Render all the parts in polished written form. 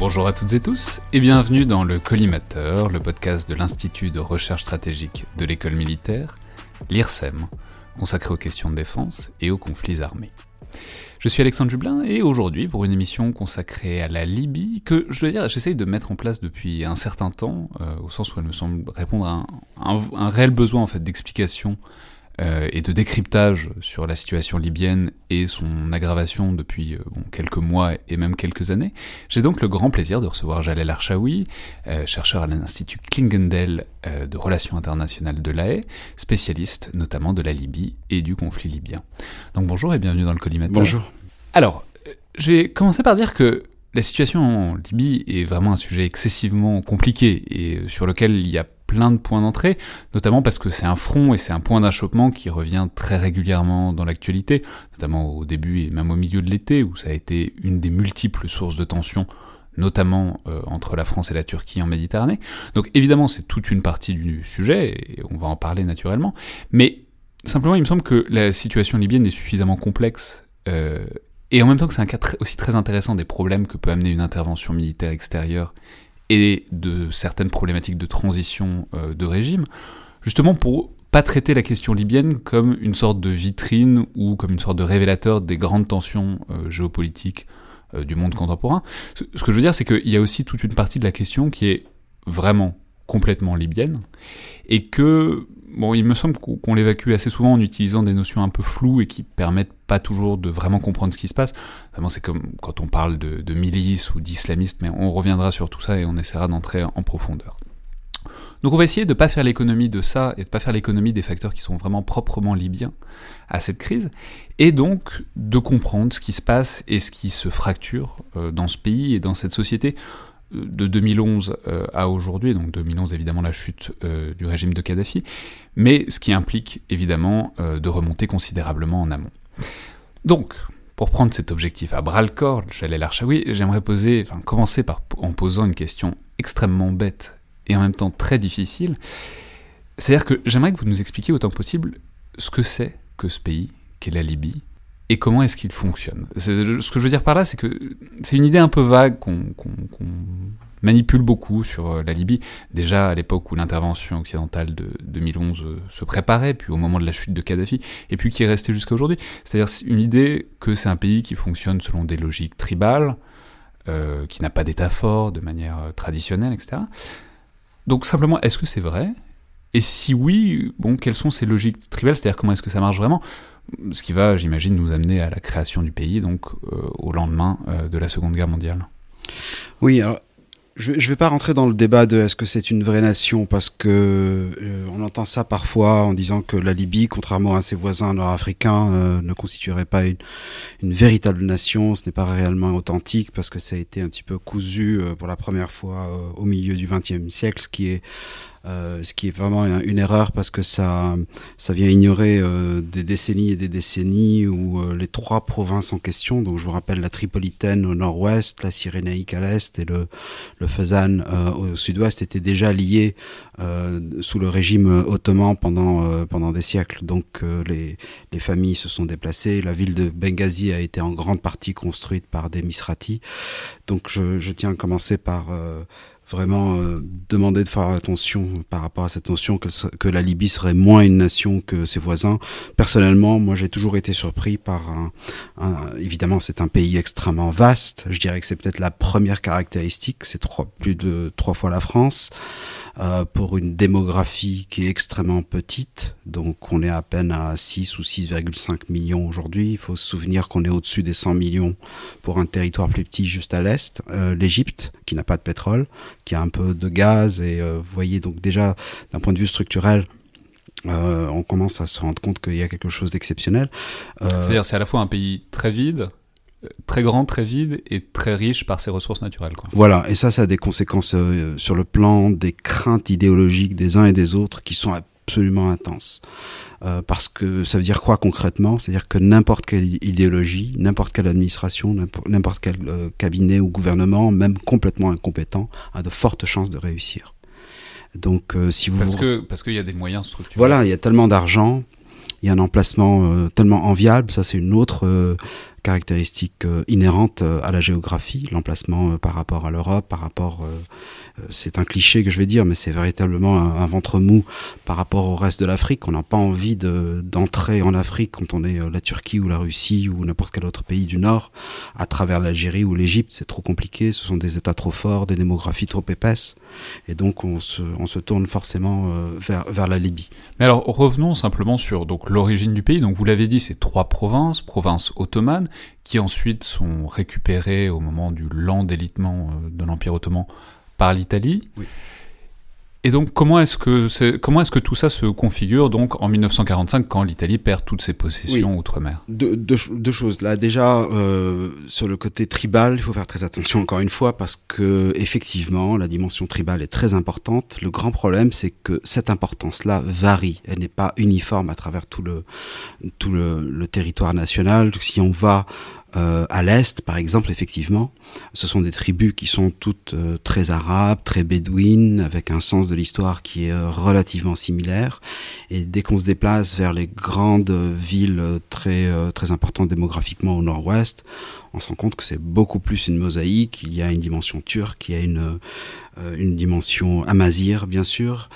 Bonjour à toutes et tous et bienvenue dans le Collimateur, le podcast de l'Institut de Recherche Stratégique de l'École Militaire, l'IRSEM, consacré aux questions de défense et aux conflits armés. Je suis Alexandre Jubelin et aujourd'hui, pour une émission consacrée à la Libye, que je dois dire, j'essaye de mettre en place depuis un certain temps, au sens où elle me semble répondre à un réel besoin en fait, d'explication et de décryptage sur la situation libyenne et son aggravation depuis quelques mois et même quelques années. J'ai donc le grand plaisir de recevoir Jalel Harchaoui, chercheur à l'Institut Klingendel de Relations Internationales de La Haye, spécialiste notamment de la Libye et du conflit libyen. Donc bonjour et bienvenue dans le Collimateur. Bonjour. Alors, je vais commencer par dire que la situation en Libye est vraiment un sujet excessivement compliqué et sur lequel il y a plein de points d'entrée, notamment parce que c'est un front et c'est un point d'achoppement qui revient très régulièrement dans l'actualité, notamment au début et même au milieu de l'été, où ça a été une des multiples sources de tensions, notamment entre la France et la Turquie en Méditerranée. Donc évidemment, c'est toute une partie du sujet, et on va en parler naturellement, mais simplement, il me semble que la situation libyenne est suffisamment complexe, et en même temps que c'est un cas aussi très intéressant des problèmes que peut amener une intervention militaire extérieure et de certaines problématiques de transition de régime, justement pour pas traiter la question libyenne comme une sorte de vitrine ou comme une sorte de révélateur des grandes tensions géopolitiques du monde contemporain. Ce que je veux dire, c'est qu'il y a aussi toute une partie de la question qui est vraiment complètement libyenne, et que, bon, il me semble qu'on l'évacue assez souvent en utilisant des notions un peu floues et qui permettent pas toujours de vraiment comprendre ce qui se passe. Vraiment, c'est comme quand on parle de milices ou d'islamistes, mais on reviendra sur tout ça et on essaiera d'entrer en profondeur. Donc on va essayer de pas faire l'économie de ça et de pas faire l'économie des facteurs qui sont vraiment proprement libyens à cette crise, et donc de comprendre ce qui se passe et ce qui se fracture dans ce pays et dans cette société de 2011 à aujourd'hui, donc 2011 évidemment la chute du régime de Kadhafi, mais ce qui implique évidemment de remonter considérablement en amont. Donc, pour prendre cet objectif à bras-le-corps, Jalel Harchaoui, j'aimerais commencer en posant une question extrêmement bête et en même temps très difficile, c'est-à-dire que j'aimerais que vous nous expliquiez autant que possible ce que c'est que ce pays, qu'est la Libye, et comment est-ce qu'il fonctionne. Ce que je veux dire par là, c'est que c'est une idée un peu vague qu'on manipule beaucoup sur la Libye. Déjà à l'époque où l'intervention occidentale de 2011 se préparait, puis au moment de la chute de Kadhafi, et puis qui est restée jusqu'à aujourd'hui. C'est-à-dire une idée que c'est un pays qui fonctionne selon des logiques tribales, qui n'a pas d'État fort de manière traditionnelle, etc. Donc simplement, est-ce que c'est vrai ? Et si oui, bon, quelles sont ces logiques tribales ? C'est-à-dire comment est-ce que ça marche vraiment ? Ce qui va, j'imagine, nous amener à la création du pays, donc au lendemain de la Seconde Guerre mondiale. Oui, alors je ne vais pas rentrer dans le débat de est-ce que c'est une vraie nation, parce qu'on entend ça parfois en disant que la Libye, contrairement à ses voisins nord-africains, ne constituerait pas une véritable nation, ce n'est pas réellement authentique, parce que ça a été un petit peu cousu pour la première fois au milieu du XXe siècle, ce qui est vraiment une erreur parce que ça vient ignorer des décennies où les trois provinces en question, donc je vous rappelle la Tripolitaine au nord-ouest, la Cyrénaïque à l'est et le Fezzan au sud-ouest, étaient déjà liées sous le régime ottoman pendant des siècles. Donc les familles se sont déplacées, la ville de Benghazi a été en grande partie construite par des Misrati. Donc je tiens à commencer par vraiment demander de faire attention par rapport à cette notion que la Libye serait moins une nation que ses voisins. Personnellement, moi j'ai toujours été surpris par évidemment c'est un pays extrêmement vaste, je dirais que c'est peut-être la première caractéristique, c'est plus de 3 fois la France, pour une démographie qui est extrêmement petite, donc on est à peine à 6 ou 6,5 millions aujourd'hui, il faut se souvenir qu'on est au-dessus des 100 millions pour un territoire plus petit juste à l'est, l'Égypte qui n'a pas de pétrole, qui a un peu de gaz, et vous voyez donc déjà d'un point de vue structurel, on commence à se rendre compte qu'il y a quelque chose d'exceptionnel. C'est-à-dire c'est à la fois un pays très vide, très grand, très vide et très riche par ses ressources naturelles, quoi. Voilà, et ça a des conséquences sur le plan des craintes idéologiques des uns et des autres qui sont absolument intenses. Parce que ça veut dire quoi concrètement ? C'est-à-dire que n'importe quelle idéologie, n'importe quelle administration, n'importe quel cabinet ou gouvernement, même complètement incompétent, a de fortes chances de réussir. Donc, si vous parce qu'il y a des moyens structurels. Voilà, il y a tellement d'argent, il y a un emplacement tellement enviable, ça c'est une autre caractéristique inhérente à la géographie, l'emplacement par rapport à l'Europe, par rapport, c'est un cliché que je vais dire, mais c'est véritablement un ventre mou par rapport au reste de l'Afrique. On n'a pas envie d'entrer en Afrique quand on est la Turquie ou la Russie ou n'importe quel autre pays du Nord, à travers l'Algérie ou l'Égypte, c'est trop compliqué, ce sont des États trop forts, des démographies trop épaisses, et donc on se tourne forcément vers la Libye. Mais alors revenons simplement sur donc, l'origine du pays, donc vous l'avez dit, c'est 3 provinces, provinces ottomanes, qui ensuite sont récupérées au moment du lent délitement de l'Empire ottoman par l'Italie. Oui. Et donc comment est-ce que tout ça se configure donc en 1945 quand l'Italie perd toutes ses possessions, oui, outre-mer ? Deux choses. Là déjà sur le côté tribal, il faut faire très attention encore une fois parce que effectivement la dimension tribale est très importante. Le grand problème c'est que cette importance-là varie. Elle n'est pas uniforme à travers tout le territoire national. Si on va à l'est, par exemple, effectivement, ce sont des tribus qui sont toutes très arabes, très bédouines, avec un sens de l'histoire qui est relativement similaire. Et dès qu'on se déplace vers les grandes villes très importantes démographiquement au nord-ouest, on se rend compte que c'est beaucoup plus une mosaïque. Il y a une dimension turque, il y a une dimension amazigh, bien sûr.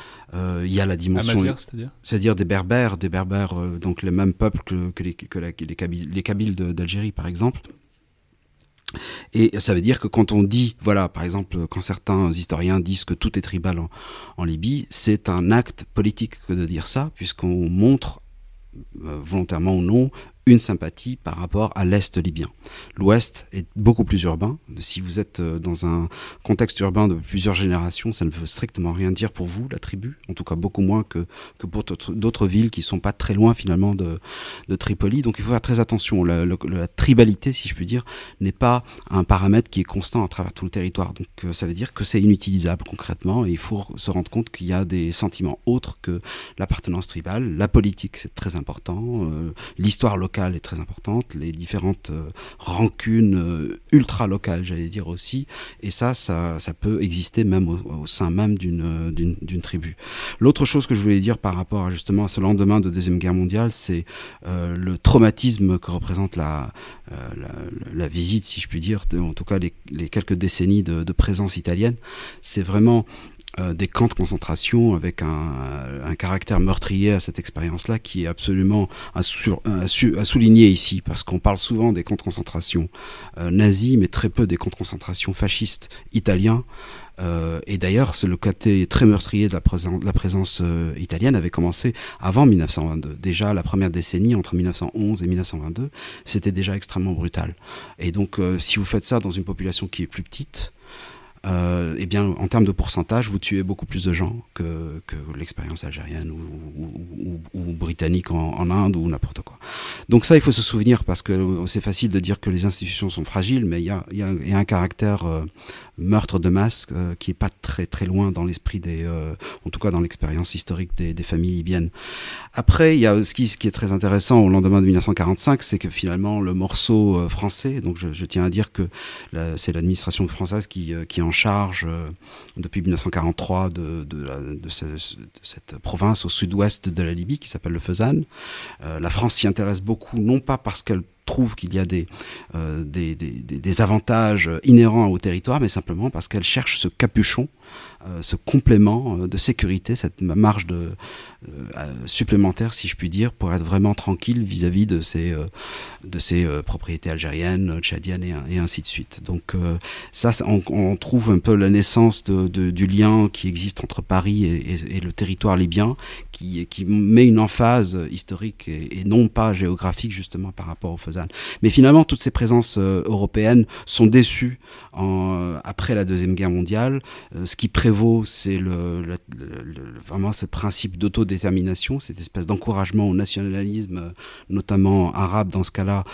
Il y a la dimension... Amazigh, c'est-à-dire des berbères donc les mêmes peuples que les Kabyles d'Algérie, par exemple. Et ça veut dire que quand on dit, voilà, par exemple, quand certains historiens disent que tout est tribal en Libye, c'est un acte politique que de dire ça, puisqu'on montre, volontairement ou non, une sympathie par rapport à l'Est libyen. L'Ouest est beaucoup plus urbain. Si vous êtes dans un contexte urbain de plusieurs générations, ça ne veut strictement rien dire pour vous, la tribu, en tout cas beaucoup moins que pour d'autres villes qui ne sont pas très loin finalement de Tripoli. Donc il faut faire très attention. La tribalité, si je puis dire, n'est pas un paramètre qui est constant à travers tout le territoire. Donc ça veut dire que c'est inutilisable concrètement et il faut se rendre compte qu'il y a des sentiments autres que l'appartenance tribale. La politique, c'est très important. L'histoire locale est très importante, les différentes rancunes ultra-locales, j'allais dire aussi, et ça peut exister même au sein même d'une tribu. L'autre chose que je voulais dire par rapport justement à ce lendemain de Deuxième Guerre mondiale, c'est le traumatisme que représente la visite, si je puis dire, en tout cas les quelques décennies de présence italienne. C'est vraiment... des camps de concentration avec un caractère meurtrier à cette expérience-là qui est absolument à souligner ici, parce qu'on parle souvent des camps de concentration nazis, mais très peu des camps de concentration fascistes italiens. Et d'ailleurs, c'est le côté très meurtrier de la présence italienne avait commencé avant 1922. Déjà, la première décennie, entre 1911 et 1922, c'était déjà extrêmement brutal. Et donc, si vous faites ça dans une population qui est plus petite, eh bien, en termes de pourcentage, vous tuez beaucoup plus de gens que l'expérience algérienne ou britannique en Inde ou n'importe quoi. Donc ça, il faut se souvenir parce que c'est facile de dire que les institutions sont fragiles, mais il y a un caractère meurtre de masse qui n'est pas très, très loin dans l'esprit en tout cas dans l'expérience historique des familles libyennes. Après, il y a ce qui est très intéressant au lendemain de 1945, c'est que finalement le morceau français, donc je tiens à dire que c'est l'administration française qui en charge depuis 1943 de cette province au sud-ouest de la Libye qui s'appelle le Fezzan. La France s'y intéresse beaucoup, non pas parce qu'elle trouve qu'il y a des avantages inhérents au territoire, mais simplement parce qu'elle cherche ce capuchon, ce complément de sécurité, cette marge supplémentaire, si je puis dire, pour être vraiment tranquille vis-à-vis de ces propriétés algériennes, tchadiennes et ainsi de suite. Donc ça, on trouve un peu la naissance du lien qui existe entre Paris et le territoire libyen, qui met une emphase historique et non pas géographique justement par rapport au Fezzan. Mais finalement, toutes ces présences européennes sont déçues après la Deuxième Guerre mondiale. Ce qui prévaut, c'est vraiment ce principe d'autodétermination, cette espèce d'encouragement au nationalisme, notamment arabe dans ce cas-là,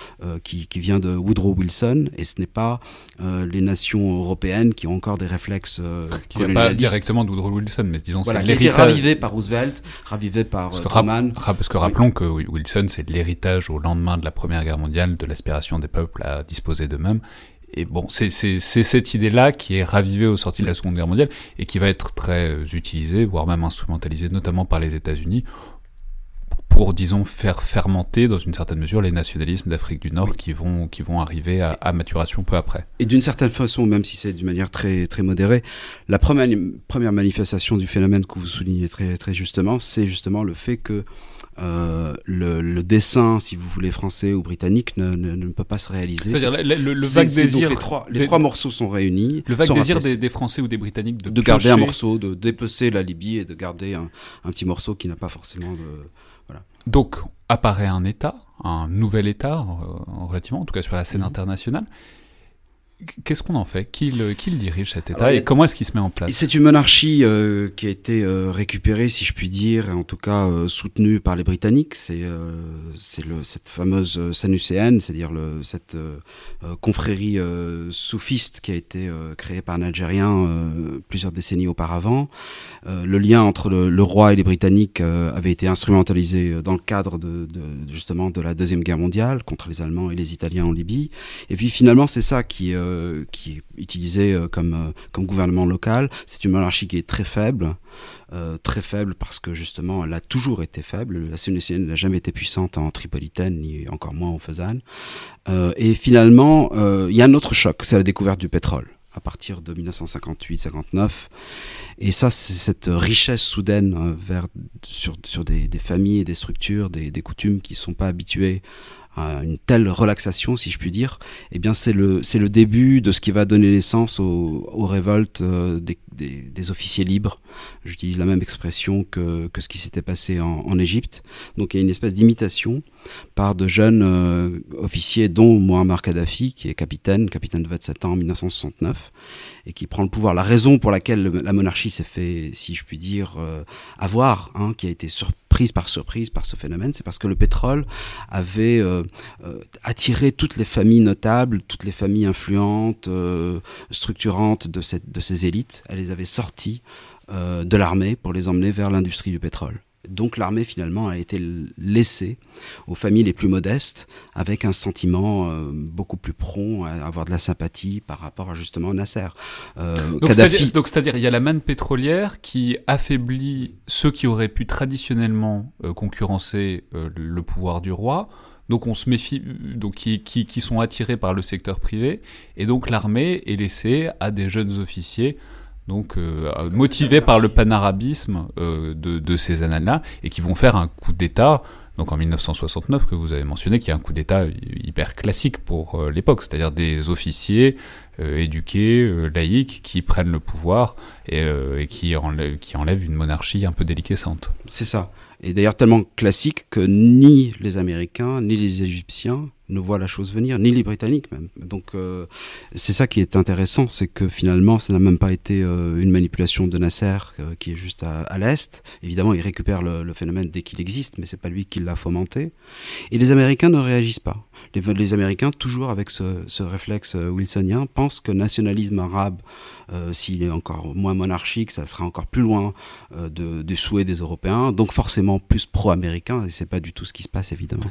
qui vient de Woodrow Wilson, et ce n'est pas les nations européennes qui ont encore des réflexes qui colonialistes. Pas directement de Woodrow Wilson, mais disons c'est l'héritage. Qui a été ravivé par Roosevelt, ravivé par Truman. Parce que rappelons que Wilson, c'est l'héritage au lendemain de la Première Guerre mondiale de l'aspiration des peuples à disposer d'eux-mêmes. Et bon, c'est cette idée-là qui est ravivée au sorti de la Seconde Guerre mondiale et qui va être très utilisée, voire même instrumentalisée, notamment par les États-Unis, pour, disons, faire fermenter, dans une certaine mesure, les nationalismes d'Afrique du Nord qui vont arriver à maturation peu après. Et d'une certaine façon, même si c'est d'une manière très, très modérée, la première manifestation du phénomène que vous soulignez très, très justement, c'est justement le fait que le dessin, si vous voulez, français ou britannique, ne peut pas se réaliser. C'est-à-dire le vague désir... Les trois morceaux sont réunis. Le vague désir des Français ou des Britanniques de garder un morceau, de dépecer la Libye et de garder un petit morceau qui n'a pas forcément de... Voilà. Donc apparaît un État, un nouvel État, relativement, en tout cas sur la scène internationale. Qu'est-ce qu'on en fait ? Qui le dirige cet État ? Alors, et comment est-ce qu'il se met en place ? C'est une monarchie qui a été récupérée, si je puis dire, en tout cas soutenue par les Britanniques. C'est cette fameuse sanuséenne, c'est-à-dire cette confrérie soufiste qui a été créée par un Algérien plusieurs décennies auparavant. Le lien entre le roi et les Britanniques avait été instrumentalisé dans le cadre justement de la Deuxième Guerre mondiale contre les Allemands et les Italiens en Libye. Et puis finalement, c'est ça qui est utilisé comme gouvernement local. C'est une monarchie qui est très faible parce que justement elle a toujours été faible. La Sénésienne n'a jamais été puissante en Tripolitaine ni encore moins en Fezzan. Et finalement, il y a un autre choc, c'est la découverte du pétrole à partir de 1958-59. Et ça, c'est cette richesse soudaine sur des familles, des structures, des coutumes qui ne sont pas habituées à une telle relaxation, si je puis dire. Eh bien, c'est le début de ce qui va donner naissance aux révoltes des officiers libres. J'utilise la même expression que ce qui s'était passé en Égypte. Donc, il y a une espèce d'imitation par de jeunes officiers, dont Mouammar Kadhafi, qui est capitaine de 27 ans en 1969, et qui prend le pouvoir. La raison pour laquelle la monarchie s'est fait, si je puis dire, avoir, qui a été surprise par ce phénomène, c'est parce que le pétrole avait attiré toutes les familles notables, toutes les familles influentes, structurantes de ces élites. Elle les avait sorties de l'armée pour les emmener vers l'industrie du pétrole. Donc l'armée finalement a été laissée aux familles les plus modestes avec un sentiment beaucoup plus prompt à avoir de la sympathie par rapport à justement Nasser. Donc c'est-à-dire il y a la manne pétrolière qui affaiblit ceux qui auraient pu traditionnellement concurrencer le pouvoir du roi. Donc on se méfie, donc qui sont attirés par le secteur privé, et donc l'armée est laissée à des jeunes officiers. Donc motivés par le panarabisme de ces annales-là, et qui vont faire un coup d'État, donc en 1969 que vous avez mentionné, qui est un coup d'État hyper classique pour l'époque, c'est-à-dire des officiers éduqués, laïques, qui prennent le pouvoir et qui enlèvent une monarchie un peu déliquescente. C'est ça, et d'ailleurs tellement classique que ni les Américains, ni les Égyptiens ne voient la chose venir, ni les Britanniques même. Donc c'est ça qui est intéressant, c'est que finalement ça n'a même pas été une manipulation de Nasser qui est juste à l'Est. Évidemment il récupère le phénomène dès qu'il existe, mais c'est pas lui qui l'a fomenté. Et les Américains ne réagissent pas. Les Américains, toujours avec ce réflexe wilsonien, pensent que nationalisme arabe, s'il est encore moins monarchique, ça sera encore plus loin du souhait des Européens, donc forcément plus pro-américain, et c'est pas du tout ce qui se passe évidemment.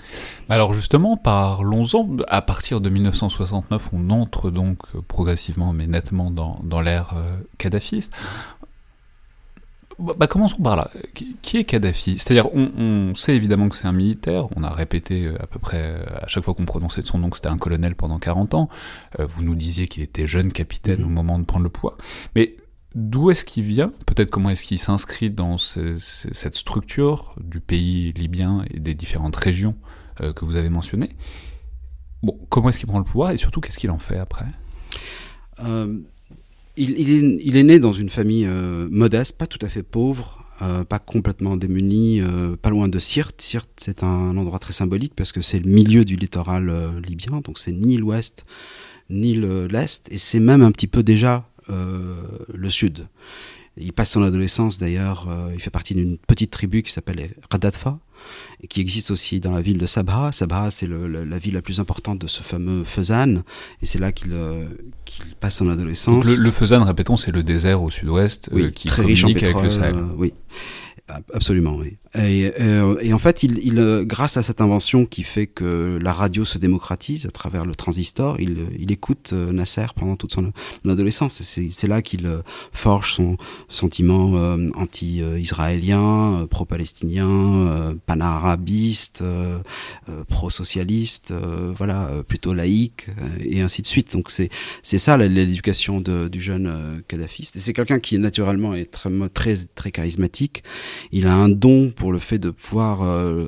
Alors justement, parlons-en, à partir de 1969, on entre donc progressivement mais nettement dans l'ère kadhafiste. Bah, commençons par là. Qui est Kadhafi ? C'est-à-dire, on sait évidemment que c'est un militaire, on a répété à peu près à chaque fois qu'on prononçait son nom que c'était un colonel pendant 40 ans, vous nous disiez qu'il était jeune capitaine au moment de prendre le pouvoir, mais d'où est-ce qu'il vient ? Peut-être comment est-ce qu'il s'inscrit dans cette structure du pays libyen et des différentes régions que vous avez mentionnées ? Bon, comment est-ce qu'il prend le pouvoir et surtout qu'est-ce qu'il en fait après ? Il est né dans une famille modeste, pas tout à fait pauvre, pas complètement démunie, pas loin de Sirte. Sirte, c'est un endroit très symbolique parce que c'est le milieu du littoral libyen, donc c'est ni l'ouest ni l'est, et c'est même un petit peu déjà le sud. Il passe son adolescence d'ailleurs, il fait partie d'une petite tribu qui s'appelle Qadadfa, et qui existe aussi dans la ville de Sabha. Sabha, c'est la ville la plus importante de ce fameux Fezzan, et c'est là qu'il passe son adolescence. Donc le Fezzan, répétons, c'est le désert au sud-ouest, oui, qui très communique riche en pétrole, avec le Sahel. Oui, absolument, oui. Et en fait, il, grâce à cette invention qui fait que la radio se démocratise à travers le transistor, il écoute Nasser pendant toute son adolescence. C'est là qu'il forge son sentiment anti-israélien, pro-palestinien, panarabiste, pro-socialiste, voilà, plutôt laïque, et ainsi de suite. Donc c'est ça l'éducation du jeune kadhafiste. Et c'est quelqu'un qui naturellement est très, très, très charismatique. Il a un don pour le fait de pouvoir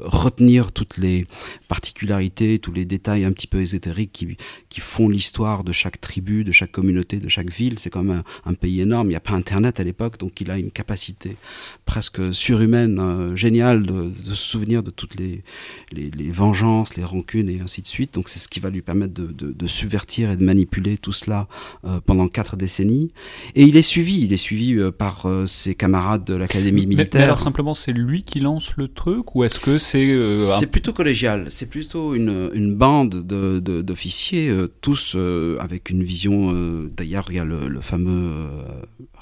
retenir toutes les particularités, tous les détails un petit peu ésotériques qui font l'histoire de chaque tribu, de chaque communauté, de chaque ville. C'est quand même un pays énorme. Il n'y a pas Internet à l'époque, donc il a une capacité presque surhumaine, géniale, de se souvenir de toutes les vengeances, les rancunes et ainsi de suite. Donc c'est ce qui va lui permettre de subvertir et de manipuler tout cela pendant 4 décennies. Et il est suivi par ses camarades de l'académie militaire. Mais alors simplement, c'est lui qui lance le truc, ou est-ce que c'est... C'est plutôt collégial, c'est plutôt une bande d'officiers, tous avec une vision... D'ailleurs, il y a le fameux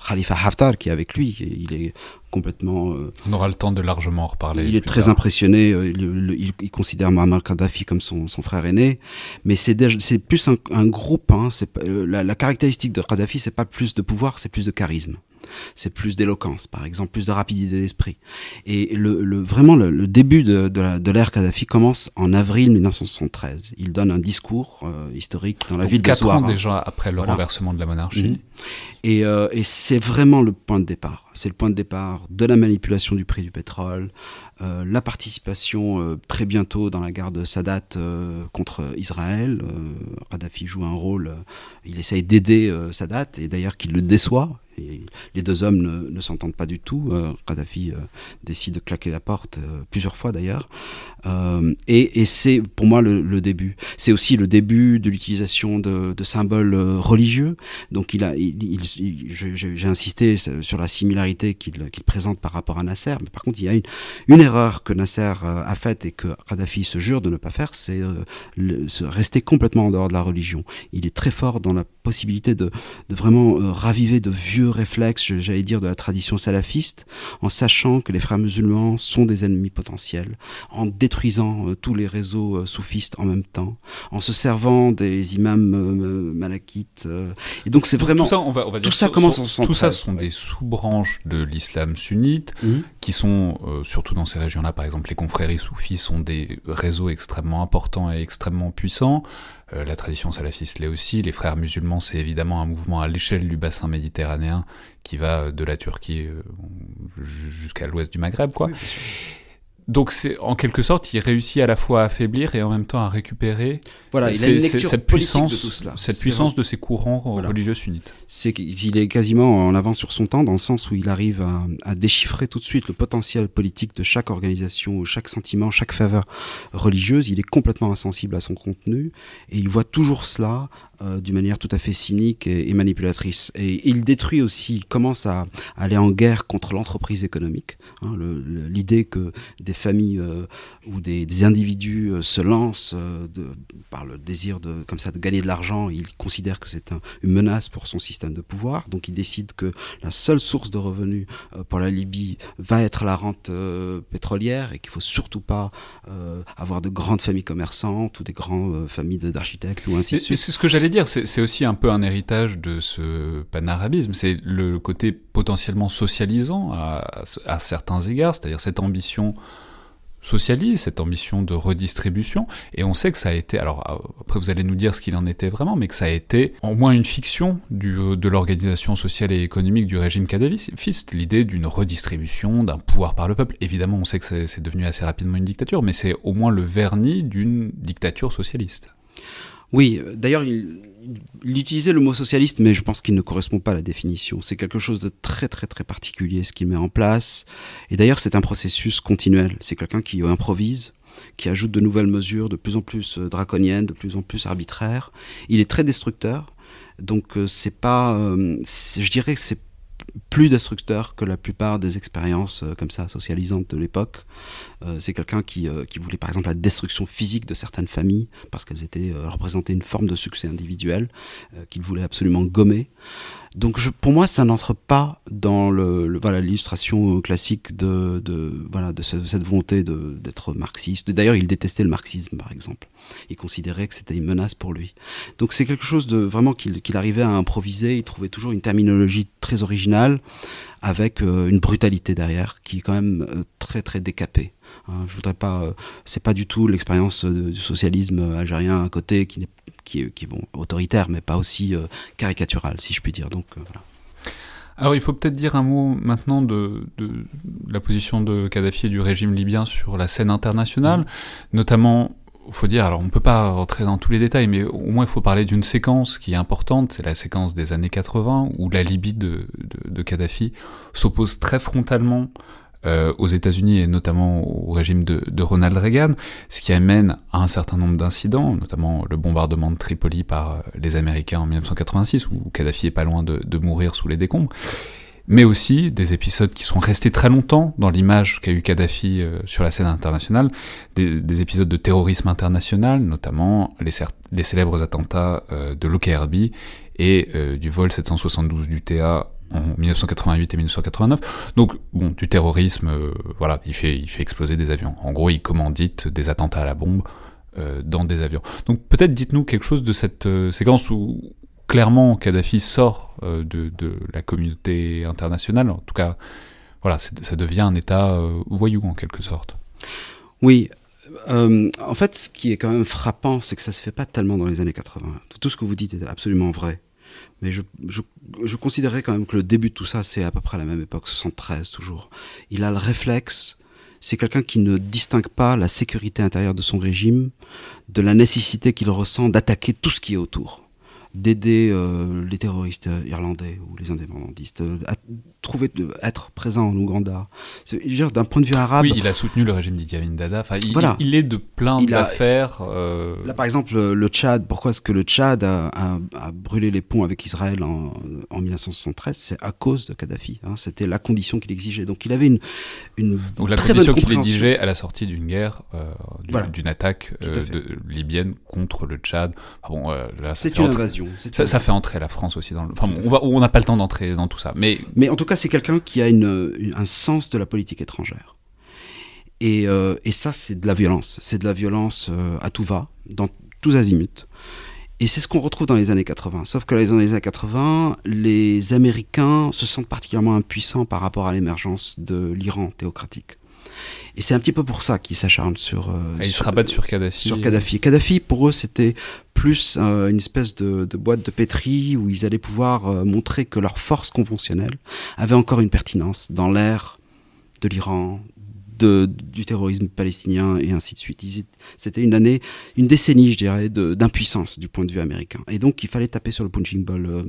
Khalifa Haftar qui est avec lui, et il est... complètement... On aura le temps de largement en reparler. Il est très impressionné, il considère Mouammar Kadhafi comme son frère aîné, mais c'est plus un groupe, hein, la caractéristique de Kadhafi, c'est pas plus de pouvoir, c'est plus de charisme. C'est plus d'éloquence, par exemple, plus de rapidité d'esprit. Et vraiment, le début de l'ère Kadhafi commence en avril 1973. Il donne un discours historique dans la ville de Souara. 4 ans déjà après le renversement de la monarchie. Mm-hmm. Et c'est vraiment le point de départ. C'est le point de départ de la manipulation du prix du pétrole, la participation très bientôt dans la guerre de Sadate contre Israël. Kadhafi joue un rôle, il essaye d'aider Sadate, et d'ailleurs qu'il le déçoit. Et les deux hommes ne s'entendent pas du tout. Kadhafi décide de claquer la porte plusieurs fois d'ailleurs. Et c'est pour moi le début. C'est aussi le début de l'utilisation de symboles religieux. Donc j'ai insisté sur la similarité qu'il présente par rapport à Nasser. Mais par contre, il y a une erreur que Nasser a faite et que Kadhafi se jure de ne pas faire, c'est se rester complètement en dehors de la religion. Il est très fort dans la possibilité de vraiment raviver de vieux réflexe, j'allais dire, de la tradition salafiste, en sachant que les frères musulmans sont des ennemis potentiels, en détruisant tous les réseaux soufistes en même temps, en se servant des imams malakites. Et donc c'est vraiment... Tout ça, on va dire, tout ça commence en 73. Tout ça sont des sous-branches de l'islam sunnite, qui sont, surtout dans ces régions-là, par exemple les confréries soufis sont des réseaux extrêmement importants et extrêmement puissants. La tradition salafiste l'est aussi, les frères musulmans, c'est évidemment un mouvement à l'échelle du bassin méditerranéen qui va de la Turquie jusqu'à l'ouest du Maghreb, quoi. Oui, bien sûr. Donc c'est, en quelque sorte, il réussit à la fois à affaiblir et en même temps à récupérer, voilà, il a une lecture cette puissance, de tout cela. Cette puissance de ces courants religieux sunnites. Il est quasiment en avance sur son temps, dans le sens où il arrive à déchiffrer tout de suite le potentiel politique de chaque organisation, chaque sentiment, chaque faveur religieuse. Il est complètement insensible à son contenu et il voit toujours cela d'une manière tout à fait cynique et manipulatrice. Et il détruit aussi, il commence à aller en guerre contre l'entreprise économique, hein, l'idée que des familles ou des individus se lancent par le désir de gagner de l'argent. Il considère que c'est une menace pour son système de pouvoir. Donc il décide que la seule source de revenus pour la Libye va être la rente pétrolière et qu'il ne faut surtout pas avoir de grandes familles commerçantes ou des grandes familles d'architectes ou ainsi de suite. C'est ce que j'allais j'allais dire, c'est aussi un peu un héritage de ce panarabisme, c'est le côté potentiellement socialisant à certains égards, c'est-à-dire cette ambition socialiste, cette ambition de redistribution, et on sait que ça a été, alors après vous allez nous dire ce qu'il en était vraiment, mais que ça a été au moins une fiction de l'organisation sociale et économique du régime kadhafiste, l'idée d'une redistribution, d'un pouvoir par le peuple. Évidemment, on sait que c'est devenu assez rapidement une dictature, mais c'est au moins le vernis d'une dictature socialiste. Oui, d'ailleurs, il utilisait le mot socialiste, mais je pense qu'il ne correspond pas à la définition. C'est quelque chose de très très très particulier, ce qu'il met en place. Et d'ailleurs, c'est un processus continuel. C'est quelqu'un qui improvise, qui ajoute de nouvelles mesures de plus en plus draconiennes, de plus en plus arbitraires. Il est très destructeur, donc c'est pas... je dirais que c'est plus destructeur que la plupart des expériences comme ça socialisantes de l'époque. C'est quelqu'un qui voulait par exemple la destruction physique de certaines familles parce qu'elles étaient représentaient une forme de succès individuel qu'il voulait absolument gommer. Donc pour moi, ça n'entre pas dans l'illustration classique de cette volonté d'être marxiste. D'ailleurs, il détestait le marxisme, par exemple. Il considérait que c'était une menace pour lui. Donc c'est quelque chose de vraiment qu'il arrivait à improviser. Il trouvait toujours une terminologie très originale, avec une brutalité derrière, qui est quand même très très décapée. Je voudrais pas, c'est pas du tout l'expérience du socialisme algérien à côté qui est bon, autoritaire, mais pas aussi caricatural, si je puis dire. Donc voilà. Alors il faut peut-être dire un mot maintenant de la position de Kadhafi et du régime libyen sur la scène internationale, notamment. Faut dire, alors on peut pas rentrer dans tous les détails, mais au moins il faut parler d'une séquence qui est importante, c'est la séquence des années 80, où la Libye de Kadhafi s'oppose très frontalement aux États-Unis et notamment au régime de Ronald Reagan, ce qui amène à un certain nombre d'incidents, notamment le bombardement de Tripoli par les Américains en 1986, où Kadhafi est pas loin de mourir sous les décombres, mais aussi des épisodes qui sont restés très longtemps dans l'image qu'a eu Kadhafi sur la scène internationale, des épisodes de terrorisme international, notamment les célèbres attentats de Lockerbie et du vol 772 du TA en 1988 et 1989. Donc bon, du terrorisme, voilà, il fait exploser des avions. En gros, il commandite des attentats à la bombe dans des avions. Donc peut-être dites-nous quelque chose de cette séquence où clairement, Kadhafi sort de la communauté internationale. En tout cas, voilà, ça devient un État voyou, en quelque sorte. Oui. En fait, ce qui est quand même frappant, c'est que ça ne se fait pas tellement dans les années 80. Tout ce que vous dites est absolument vrai. Mais je considérais quand même que le début de tout ça, c'est à peu près à la même époque, 73 toujours. Il a le réflexe... C'est quelqu'un qui ne distingue pas la sécurité intérieure de son régime de la nécessité qu'il ressent d'attaquer tout ce qui est autour. D'aider les terroristes irlandais ou les indépendantistes à être présent en Ouganda. C'est-à-dire, d'un point de vue arabe... Oui, il a soutenu le régime d'Idi Amin Dada. Enfin, voilà. Il est de plein d'affaires. Là, par exemple, le Tchad. Pourquoi est-ce que le Tchad a brûlé les ponts avec Israël en 1973 ? C'est à cause de Kadhafi. Hein. C'était la condition qu'il exigeait. Donc, il avait une donc, la condition qu'il exigeait à la sortie d'une guerre, d'une attaque libyenne contre le Tchad. Ah bon, là, c'est une invasion. Ça fait entrer la France aussi dans le... Enfin, on n'a pas le temps d'entrer dans tout ça. Mais en tout cas, c'est quelqu'un qui a un sens de la politique étrangère. Et ça, c'est de la violence. C'est de la violence à tout va, dans tous azimuts. Et c'est ce qu'on retrouve dans les années 80. Sauf que dans les années 80, les Américains se sentent particulièrement impuissants par rapport à l'émergence de l'Iran théocratique. Et c'est un petit peu pour ça qu'ils s'acharnent sur... ils se rabattent sur Kadhafi. Sur Kadhafi. Kadhafi, pour eux, c'était plus une espèce de boîte de pétri où ils allaient pouvoir montrer que leur force conventionnelle avait encore une pertinence dans l'ère de l'Iran, du terrorisme palestinien et ainsi de suite. C'était une décennie, je dirais, d'impuissance du point de vue américain. Et donc, il fallait taper sur le punching ball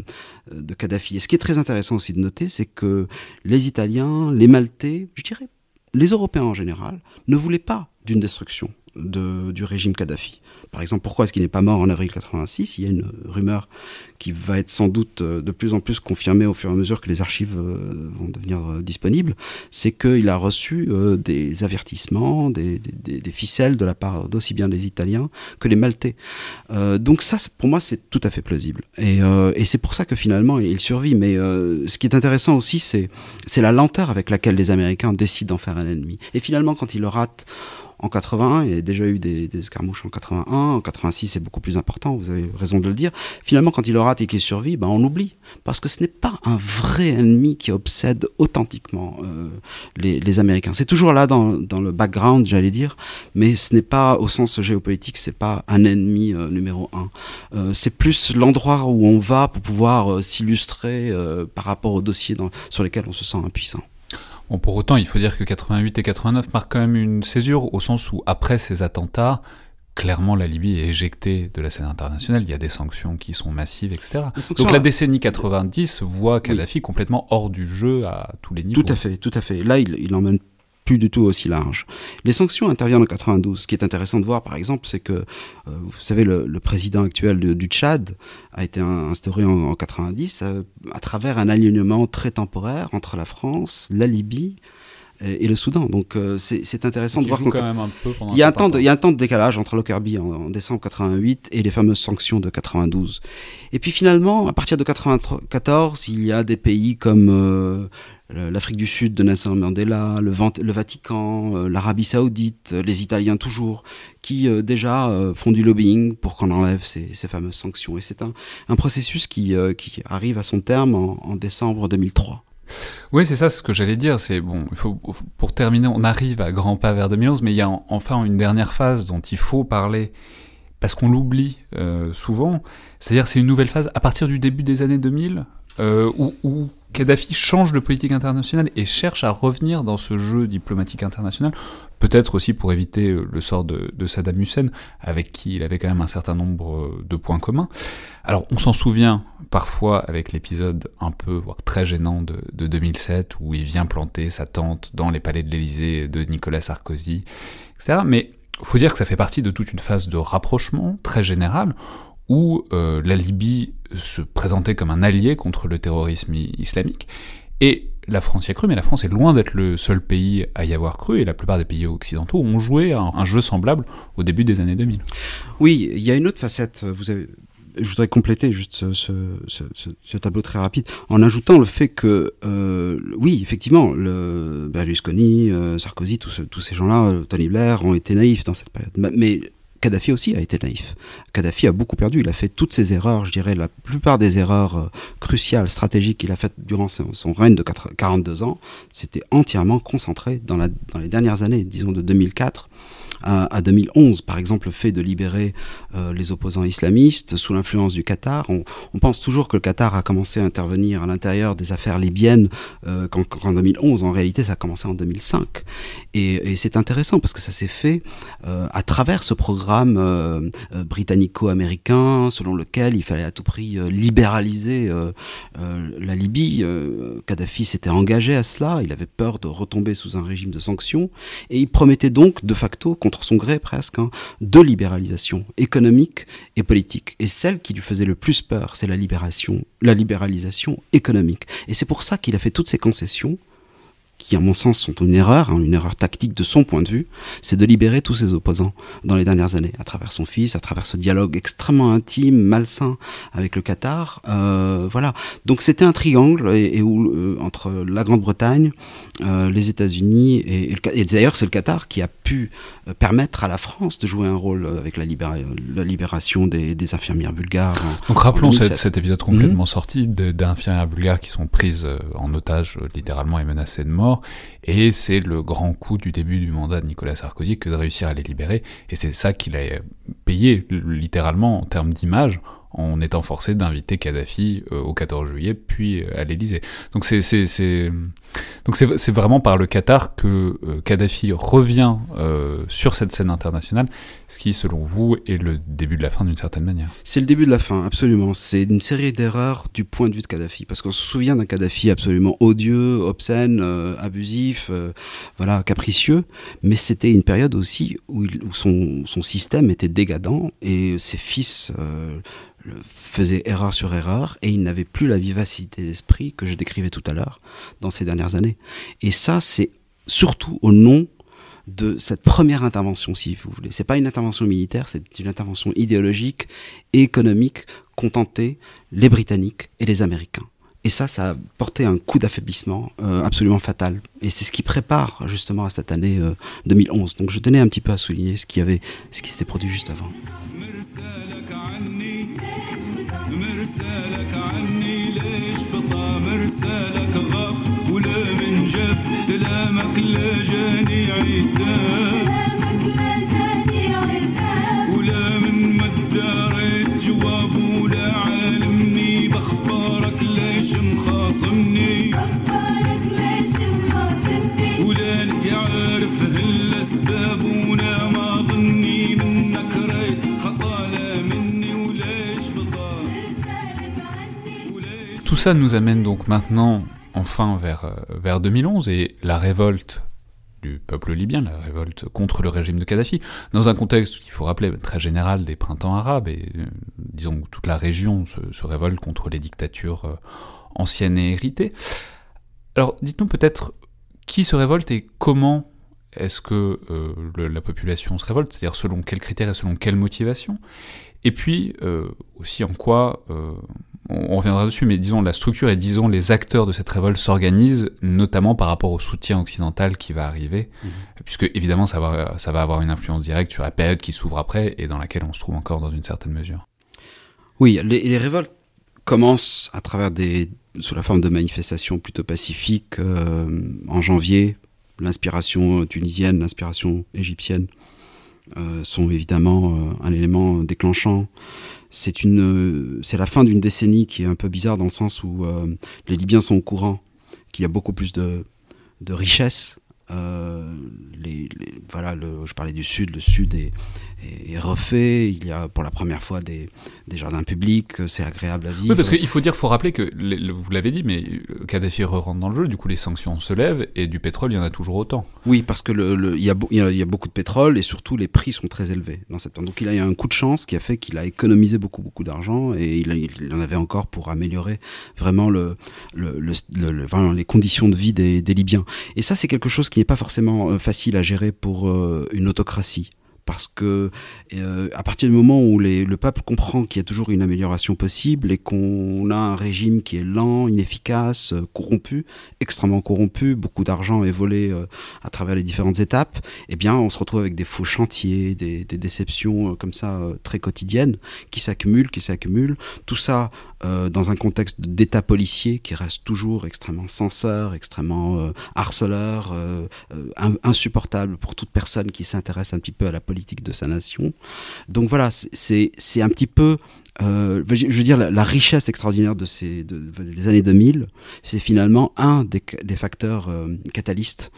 de Kadhafi. Et ce qui est très intéressant aussi de noter, c'est que les Italiens, les Maltais, je dirais, les Européens en général ne voulaient pas d'une destruction du régime Kadhafi. Par exemple, pourquoi est-ce qu'il n'est pas mort en avril 86 ? Il y a une rumeur qui va être sans doute de plus en plus confirmée au fur et à mesure que les archives vont devenir disponibles. C'est qu'il a reçu des avertissements, des ficelles de la part d'aussi bien des Italiens que les Maltais. Donc ça, pour moi, c'est tout à fait plausible. Et c'est pour ça que finalement, il survit. Mais ce qui est intéressant aussi, c'est la lenteur avec laquelle les Américains décident d'en faire un ennemi. Et finalement, quand ils le ratent, en 81, et déjà eu des escarmouches en 81, en 86 c'est beaucoup plus important, vous avez raison de le dire. Finalement, quand il le rate et qu'il survit, ben on oublie, parce que ce n'est pas un vrai ennemi qui obsède authentiquement les Américains. C'est toujours là dans le background, j'allais dire, mais ce n'est pas, au sens géopolitique, c'est pas un ennemi numéro un. C'est plus l'endroit où on va pour pouvoir s'illustrer par rapport aux dossiers sur lesquels on se sent impuissant. Bon, pour autant, il faut dire que 88 et 89 marquent quand même une césure, au sens où, après ces attentats, clairement la Libye est éjectée de la scène internationale, il y a des sanctions qui sont massives, etc. Donc la décennie 90 voit Kadhafi complètement hors du jeu à tous les niveaux. Tout à fait. Là, il emmène plus du tout aussi large. Les sanctions interviennent en 92. Ce qui est intéressant de voir, par exemple, c'est que, vous savez, le président actuel du Tchad a été instauré en 90 à travers un alignement très temporaire entre la France, la Libye et le Soudan. Donc c'est intéressant de voir quand même un peu pendant il y a un temps de décalage entre Lockerbie en décembre 88 et les fameuses sanctions de 92. Et puis finalement, à partir de 94, il y a des pays comme l'Afrique du Sud de Nelson Mandela, le Vatican, l'Arabie Saoudite, les Italiens toujours, qui déjà font du lobbying pour qu'on enlève ces fameuses sanctions. Et c'est un processus qui arrive à son terme en décembre 2003. Oui, c'est ça ce que j'allais dire. C'est bon, pour terminer, on arrive à grands pas vers 2011, mais il y a enfin une dernière phase dont il faut parler, parce qu'on l'oublie souvent. C'est-à-dire c'est une nouvelle phase à partir du début des années 2000, où Kadhafi change de politique internationale et cherche à revenir dans ce jeu diplomatique international, peut-être aussi pour éviter le sort de Saddam Hussein, avec qui il avait quand même un certain nombre de points communs. Alors on s'en souvient parfois avec l'épisode un peu, voire très gênant de 2007, où il vient planter sa tente dans les palais de l'Élysée de Nicolas Sarkozy, etc. Mais faut dire que ça fait partie de toute une phase de rapprochement très générale, où la Libye se présentait comme un allié contre le terrorisme islamique, et la France y a cru, mais la France est loin d'être le seul pays à y avoir cru, et la plupart des pays occidentaux ont joué un jeu semblable au début des années 2000. Oui, il y a une autre facette, je voudrais compléter juste ce tableau très rapide, en ajoutant le fait que, oui, effectivement, Berlusconi, Sarkozy, tous ces gens-là, Tony Blair, ont été naïfs dans cette période, mais Kadhafi aussi a été naïf. Kadhafi a beaucoup perdu, il a fait toutes ses erreurs, je dirais la plupart des erreurs cruciales, stratégiques qu'il a faites durant son règne de 42 ans, c'était entièrement concentré dans les dernières années, disons de 2004 à 2011. Par exemple, le fait de libérer les opposants islamistes sous l'influence du Qatar. On pense toujours que le Qatar a commencé à intervenir à l'intérieur des affaires libyennes qu'en 2011. En réalité, ça a commencé en 2005. Et c'est intéressant parce que ça s'est fait à travers ce programme britannico-américain selon lequel il fallait à tout prix libéraliser la Libye. Kadhafi s'était engagé à cela. Il avait peur de retomber sous un régime de sanctions. Et il promettait donc, de facto, contre son gré presque, de libéralisation économique et politique. Et celle qui lui faisait le plus peur, c'est la libéralisation économique. Et c'est pour ça qu'il a fait toutes ces concessions, qui à mon sens sont une erreur tactique de son point de vue, c'est de libérer tous ses opposants dans les dernières années, à travers son fils, à travers ce dialogue extrêmement intime, malsain avec le Qatar. Voilà. Donc c'était un triangle et où, entre la Grande-Bretagne, les États-Unis et d'ailleurs c'est le Qatar qui a pu permettre à la France de jouer un rôle avec la libération des infirmières bulgares. Donc rappelons cet épisode complètement sorti d'infirmières bulgares qui sont prises en otage littéralement et menacées de mort. Et c'est le grand coup du début du mandat de Nicolas Sarkozy que de réussir à les libérer, et c'est ça qu'il a payé littéralement en termes d'image, en étant forcé d'inviter Kadhafi au 14 juillet puis à l'Élysée. Donc c'est vraiment par le Qatar que Kadhafi revient sur cette scène internationale, ce qui selon vous est le début de la fin d'une certaine manière. C'est le début de la fin, absolument. C'est une série d'erreurs du point de vue de Kadhafi, parce qu'on se souvient d'un Kadhafi absolument odieux, obscène, abusif, voilà, capricieux, mais c'était une période aussi où son système était décadent et ses fils faisait erreur sur erreur, et il n'avait plus la vivacité d'esprit que je décrivais tout à l'heure dans ces dernières années. Et ça, c'est surtout au nom de cette première intervention, si vous voulez. C'est pas une intervention militaire, c'est une intervention idéologique et économique, contentée les Britanniques et les Américains. Et ça a porté un coup d'affaiblissement absolument fatal. Et c'est ce qui prépare justement à cette année 2011. Donc je tenais un petit peu à souligner ce qui s'était produit juste avant. Tout ça nous amène donc maintenant enfin vers 2011 et la révolte du peuple libyen, la révolte contre le régime de Kadhafi, dans un contexte qu'il faut rappeler très général des printemps arabes, et disons que toute la région se révolte contre les dictatures anciennes et héritées. Alors dites-nous peut-être qui se révolte et comment est-ce que la population se révolte, c'est-à-dire selon quels critères et selon quelles motivations, et puis aussi en quoi... On reviendra dessus, mais disons la structure et disons les acteurs de cette révolte s'organisent, notamment par rapport au soutien occidental qui va arriver, puisque évidemment ça va avoir une influence directe sur la période qui s'ouvre après et dans laquelle on se trouve encore dans une certaine mesure. Oui, les révoltes commencent à travers sous la forme de manifestations plutôt pacifiques. En janvier, l'inspiration tunisienne, l'inspiration égyptienne sont évidemment un élément déclenchant. C'est la fin d'une décennie qui est un peu bizarre dans le sens où les Libyens sont au courant qu'il y a beaucoup plus de richesses. Je parlais du Sud, le Sud est refait. Il y a pour la première fois des jardins publics, c'est agréable à vivre. Oui, parce qu'il faut rappeler que, vous l'avez dit, mais Kadhafi rentre dans le jeu, du coup les sanctions se lèvent et du pétrole, il y en a toujours autant. Oui, parce qu'il y a beaucoup de pétrole et surtout les prix sont très élevés dans cette période. Donc il y a un coup de chance qui a fait qu'il a économisé beaucoup, beaucoup d'argent et il en avait encore pour améliorer vraiment les conditions de vie des Libyens. Et ça, c'est quelque chose qui n'est pas forcément facile à gérer pour une autocratie, parce que à partir du moment où le peuple comprend qu'il y a toujours une amélioration possible et qu'on a un régime qui est lent, inefficace, corrompu, extrêmement corrompu, beaucoup d'argent est volé à travers les différentes étapes, eh bien on se retrouve avec des faux chantiers, des déceptions comme ça très quotidiennes qui s'accumulent, tout ça dans un contexte d'état policier qui reste toujours extrêmement censeur, extrêmement harceleur, insupportable pour toute personne qui s'intéresse un petit peu à la politique de sa nation. Donc voilà, c'est un petit peu, je veux dire, la richesse extraordinaire des années 2000, c'est finalement un des facteurs catalystes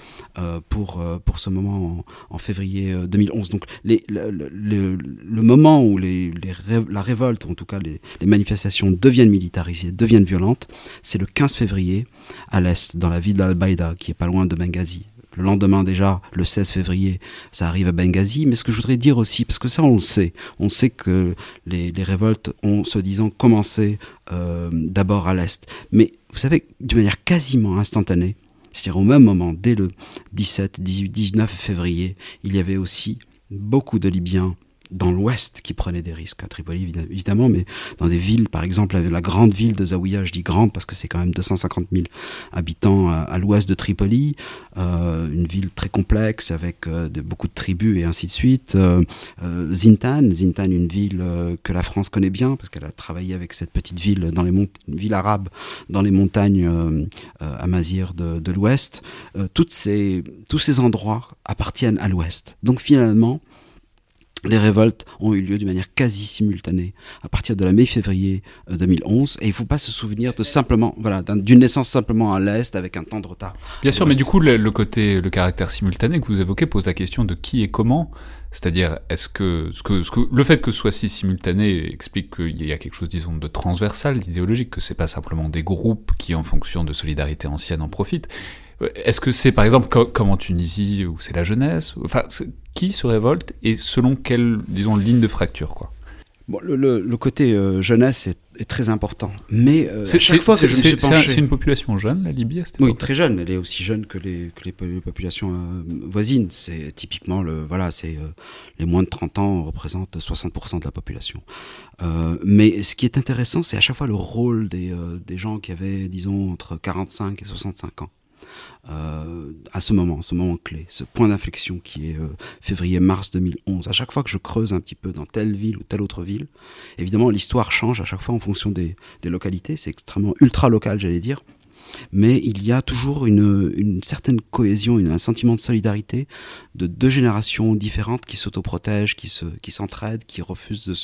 pour ce moment en février 2011. Donc le moment où la révolte, ou en tout cas les manifestations deviennent militarisées, deviennent violentes, c'est le 15 février à l'est, dans la ville d'Al-Baïda, qui est pas loin de Benghazi. Le lendemain déjà, le 16 février, ça arrive à Benghazi. Mais ce que je voudrais dire aussi, parce que ça on sait que les révoltes ont, soi-disant, commencé d'abord à l'Est. Mais vous savez, d'une manière quasiment instantanée, c'est-à-dire au même moment, dès le 17, 18, 19 février, il y avait aussi beaucoup de Libyens dans l'Ouest qui prenaient des risques, à Tripoli évidemment, mais dans des villes, par exemple la grande ville de Zaouia, je dis grande parce que c'est quand même 250 000 habitants à l'ouest de Tripoli, une ville très complexe avec beaucoup de tribus et ainsi de suite. Zintan, une ville que la France connaît bien parce qu'elle a travaillé avec cette petite ville dans une ville arabe dans les montagnes amazigh de l'Ouest. Tous ces endroits appartiennent à l'Ouest. Donc finalement, les révoltes ont eu lieu d'une manière quasi simultanée, à partir de la mi-février 2011, et il ne faut pas se souvenir d'une naissance simplement à l'Est, avec un temps de retard. Bien sûr, mais du coup, le caractère simultané que vous évoquez pose la question de qui et comment, c'est-à-dire, est-ce que le fait que ce soit si simultané explique qu'il y a quelque chose, disons, de transversal, d'idéologique, que ce n'est pas simplement des groupes qui, en fonction de solidarité ancienne, en profitent. Est-ce que c'est, par exemple, comme en Tunisie, où c'est la jeunesse ? Enfin, qui se révolte et selon quelle, disons, ligne de fracture, quoi ? Bon, le côté jeunesse est est très important. Mais chaque fois que je me suis penché... C'est une population jeune, la Libye, à cette époque. Oui, très jeune. Elle est aussi jeune que les populations voisines. C'est typiquement, les moins de 30 ans représentent 60% de la population. Mais ce qui est intéressant, c'est à chaque fois le rôle des gens qui avaient, disons, entre 45 et 65 ans. À ce moment clé, ce point d'inflexion qui est février-mars 2011. À chaque fois que je creuse un petit peu dans telle ville ou telle autre ville, évidemment l'histoire change à chaque fois en fonction des localités, c'est extrêmement ultra-local j'allais dire, mais il y a toujours une certaine cohésion, un sentiment de solidarité de deux générations différentes qui s'autoprotègent, qui s'entraident, qui refusent de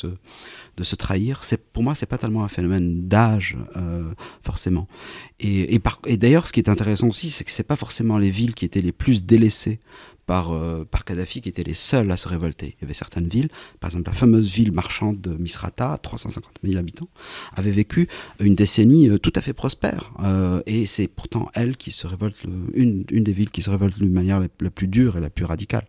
se trahir. Pour moi, c'est pas tellement un phénomène d'âge forcément. Et d'ailleurs, ce qui est intéressant aussi, c'est que c'est pas forcément les villes qui étaient les plus délaissées par Kadhafi qui étaient les seuls à se révolter. Il y avait certaines villes, par exemple la fameuse ville marchande de Misrata, 350 000 habitants, avait vécu une décennie tout à fait prospère. Et c'est pourtant elle qui se révolte, une des villes qui se révolte d'une manière la plus dure et la plus radicale.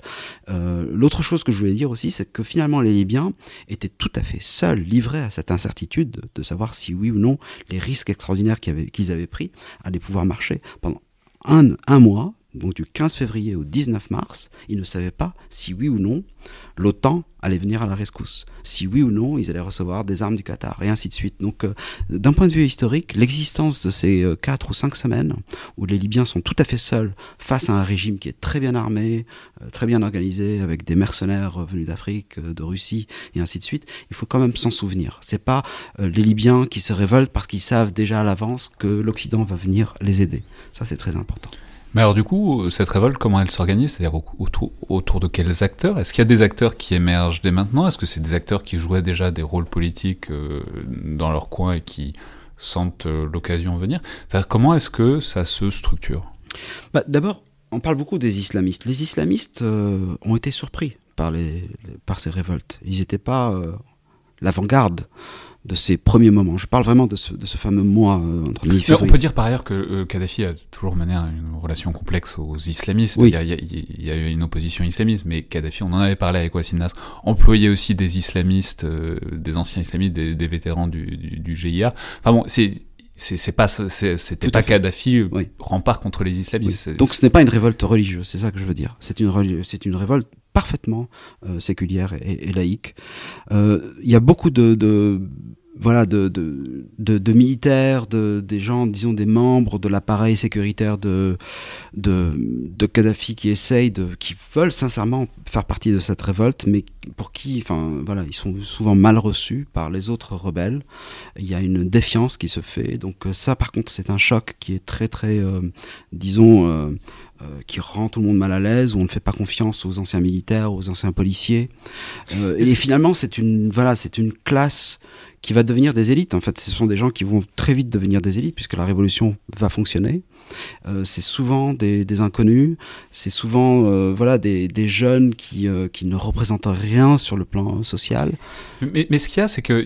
L'autre chose que je voulais dire aussi, c'est que finalement les Libyens étaient tout à fait seuls, livrés à cette incertitude de savoir si oui ou non les risques extraordinaires qu'ils avaient pris allaient pouvoir marcher pendant un mois. Donc du 15 février au 19 mars, ils ne savaient pas si oui ou non l'OTAN allait venir à la rescousse, si oui ou non ils allaient recevoir des armes du Qatar, et ainsi de suite. Donc d'un point de vue historique, l'existence de ces 4 ou 5 semaines où les Libyens sont tout à fait seuls face à un régime qui est très bien armé, très bien organisé, avec des mercenaires venus d'Afrique, de Russie, et ainsi de suite, il faut quand même s'en souvenir. C'est pas les Libyens qui se révoltent parce qu'ils savent déjà à l'avance que l'Occident va venir les aider. Ça, c'est très important. Mais alors du coup, cette révolte, comment elle s'organise ? C'est-à-dire autour de quels acteurs ? Est-ce qu'il y a des acteurs qui émergent dès maintenant ? Est-ce que c'est des acteurs qui jouaient déjà des rôles politiques dans leur coin et qui sentent l'occasion venir ? C'est-à-dire, comment est-ce que ça se structure ? D'abord, on parle beaucoup des islamistes. Les islamistes ont été surpris par ces révoltes. Ils n'étaient pas l'avant-garde de ces premiers moments. Je parle vraiment de ce fameux mois entre mi-février. On peut dire par ailleurs que Kadhafi a toujours mené une relation complexe aux islamistes. Oui. Il y a eu une opposition islamiste, mais Kadhafi, on en avait parlé avec Wassim Nasr, employait aussi des islamistes, des anciens islamistes, des vétérans du GIA. Enfin bon, c'était pas Kadhafi rempart contre les islamistes. Oui. Donc ce n'est pas une révolte religieuse, c'est ça que je veux dire. C'est une révolte parfaitement séculière et laïque. Il y a beaucoup de militaires, des gens, disons des membres de l'appareil sécuritaire de Kadhafi qui veulent sincèrement faire partie de cette révolte, mais pour qui, ils sont souvent mal reçus par les autres rebelles. Il y a une défiance qui se fait, donc ça par contre c'est un choc qui est très très, qui rend tout le monde mal à l'aise, où on ne fait pas confiance aux anciens militaires, aux anciens policiers. Et finalement, c'est une classe qui va devenir des élites. En fait, ce sont des gens qui vont très vite devenir des élites, puisque la révolution va fonctionner. C'est souvent des inconnus, c'est souvent des jeunes qui ne représentent rien sur le plan social. Mais ce qu'il y a, c'est que...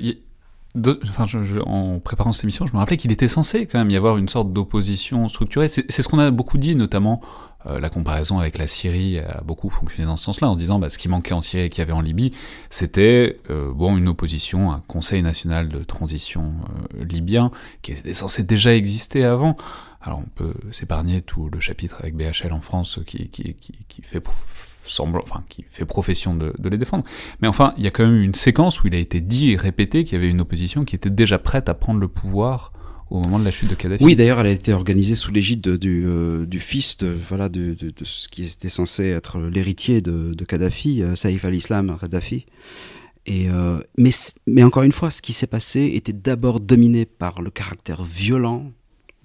en préparant cette émission, je me rappelais qu'il était censé quand même y avoir une sorte d'opposition structurée. C'est ce qu'on a beaucoup dit, notamment la comparaison avec la Syrie a beaucoup fonctionné dans ce sens-là, en se disant ce qui manquait en Syrie et qu'il y avait en Libye, c'était une opposition, un conseil national de transition libyen qui était censé déjà exister avant. Alors on peut s'épargner tout le chapitre avec BHL en France qui fait qui fait profession de les défendre. Mais enfin, il y a quand même une séquence où il a été dit et répété qu'il y avait une opposition qui était déjà prête à prendre le pouvoir au moment de la chute de Kadhafi. Oui, d'ailleurs, elle a été organisée sous l'égide du fils de ce qui était censé être l'héritier de Kadhafi, Saïf al-Islam Kadhafi. Mais encore une fois, ce qui s'est passé était d'abord dominé par le caractère violent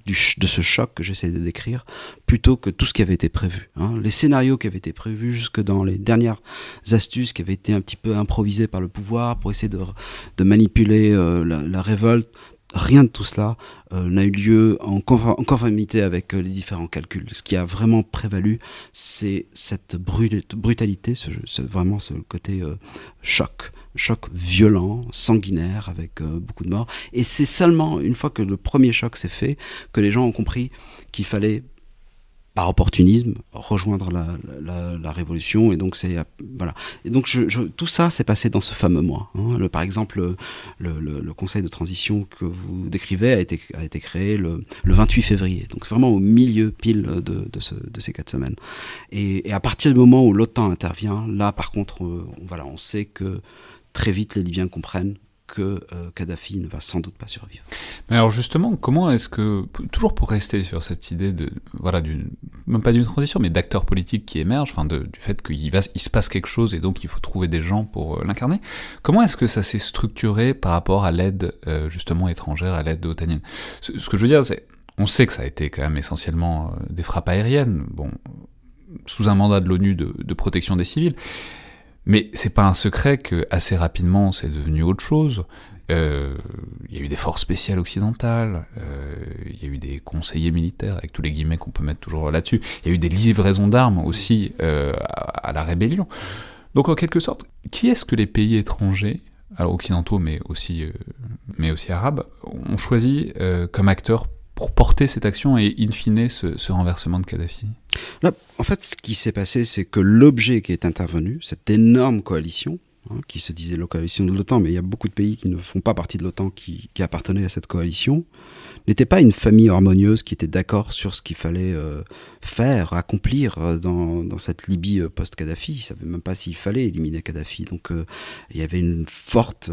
de ce choc que j'essaie de décrire, plutôt que tout ce qui avait été prévu. Les scénarios qui avaient été prévus jusque dans les dernières astuces qui avaient été un petit peu improvisées par le pouvoir pour essayer de manipuler la révolte, rien de tout cela n'a eu lieu en conformité avec les différents calculs. Ce qui a vraiment prévalu, c'est cette brutalité, vraiment ce côté choc violent, sanguinaire, avec beaucoup de morts. Et c'est seulement une fois que le premier choc s'est fait que les gens ont compris qu'il fallait par opportunisme, rejoindre la révolution. Et donc, c'est, voilà. Et donc tout ça s'est passé dans ce fameux mois. Hein. Par exemple, le Conseil de transition que vous décrivez a été créé le 28 février. Donc, vraiment au milieu pile de ces 4 semaines. Et à partir du moment où l'OTAN intervient, là, par contre, on sait que très vite, les Libyens comprennent que Kadhafi ne va sans doute pas survivre. Mais alors justement, comment est-ce que, toujours pour rester sur cette idée de, voilà, même pas d'une transition, mais d'acteurs politiques qui émergent, enfin du fait qu'il se passe quelque chose et donc il faut trouver des gens pour l'incarner, comment est-ce que ça s'est structuré par rapport à l'aide justement étrangère, à l'aide otanienne ? Ce que je veux dire, c'est, on sait que ça a été quand même essentiellement des frappes aériennes, bon, sous un mandat de l'ONU de protection des civils. Mais c'est pas un secret que assez rapidement c'est devenu autre chose. Il y a eu des forces spéciales occidentales, il y a eu des conseillers militaires, avec tous les guillemets qu'on peut mettre toujours là-dessus. Il y a eu des livraisons d'armes aussi à la rébellion. Donc en quelque sorte, qui est-ce que les pays étrangers, alors occidentaux mais aussi arabes, ont choisi comme acteurs pour porter cette action et in fine ce renversement de Kadhafi ? Là, en fait, ce qui s'est passé, c'est que l'objet qui est intervenu, cette énorme coalition, hein, qui se disait la coalition de l'OTAN, mais il y a beaucoup de pays qui ne font pas partie de l'OTAN qui appartenaient à cette coalition, n'était pas une famille harmonieuse qui était d'accord sur ce qu'il fallait faire, accomplir dans cette Libye post-Kadhafi. Ils ne savaient même pas s'il fallait éliminer Kadhafi. Donc il y avait une forte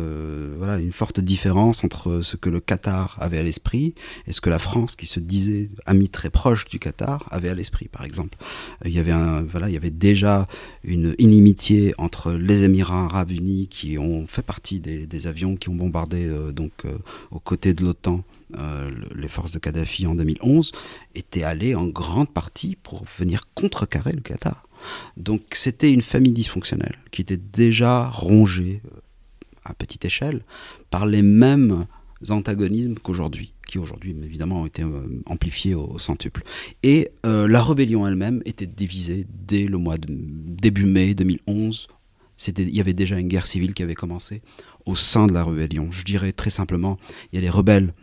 différence entre ce que le Qatar avait à l'esprit et ce que la France, qui se disait amie très proche du Qatar, avait à l'esprit, par exemple. Il y avait déjà une inimitié entre les Émirats arabes unis, qui ont fait partie des avions qui ont bombardé aux côtés de l'OTAN, les forces de Kadhafi en 2011, étaient allées en grande partie pour venir contrecarrer le Qatar. Donc c'était une famille dysfonctionnelle qui était déjà rongée à petite échelle par les mêmes antagonismes qu'aujourd'hui, qui aujourd'hui évidemment ont été amplifiés au centuple. Et la rébellion elle-même était divisée dès le mois début mai 2011. Il y avait déjà une guerre civile qui avait commencé au sein de la rébellion. Je dirais très simplement, il y a les rebelles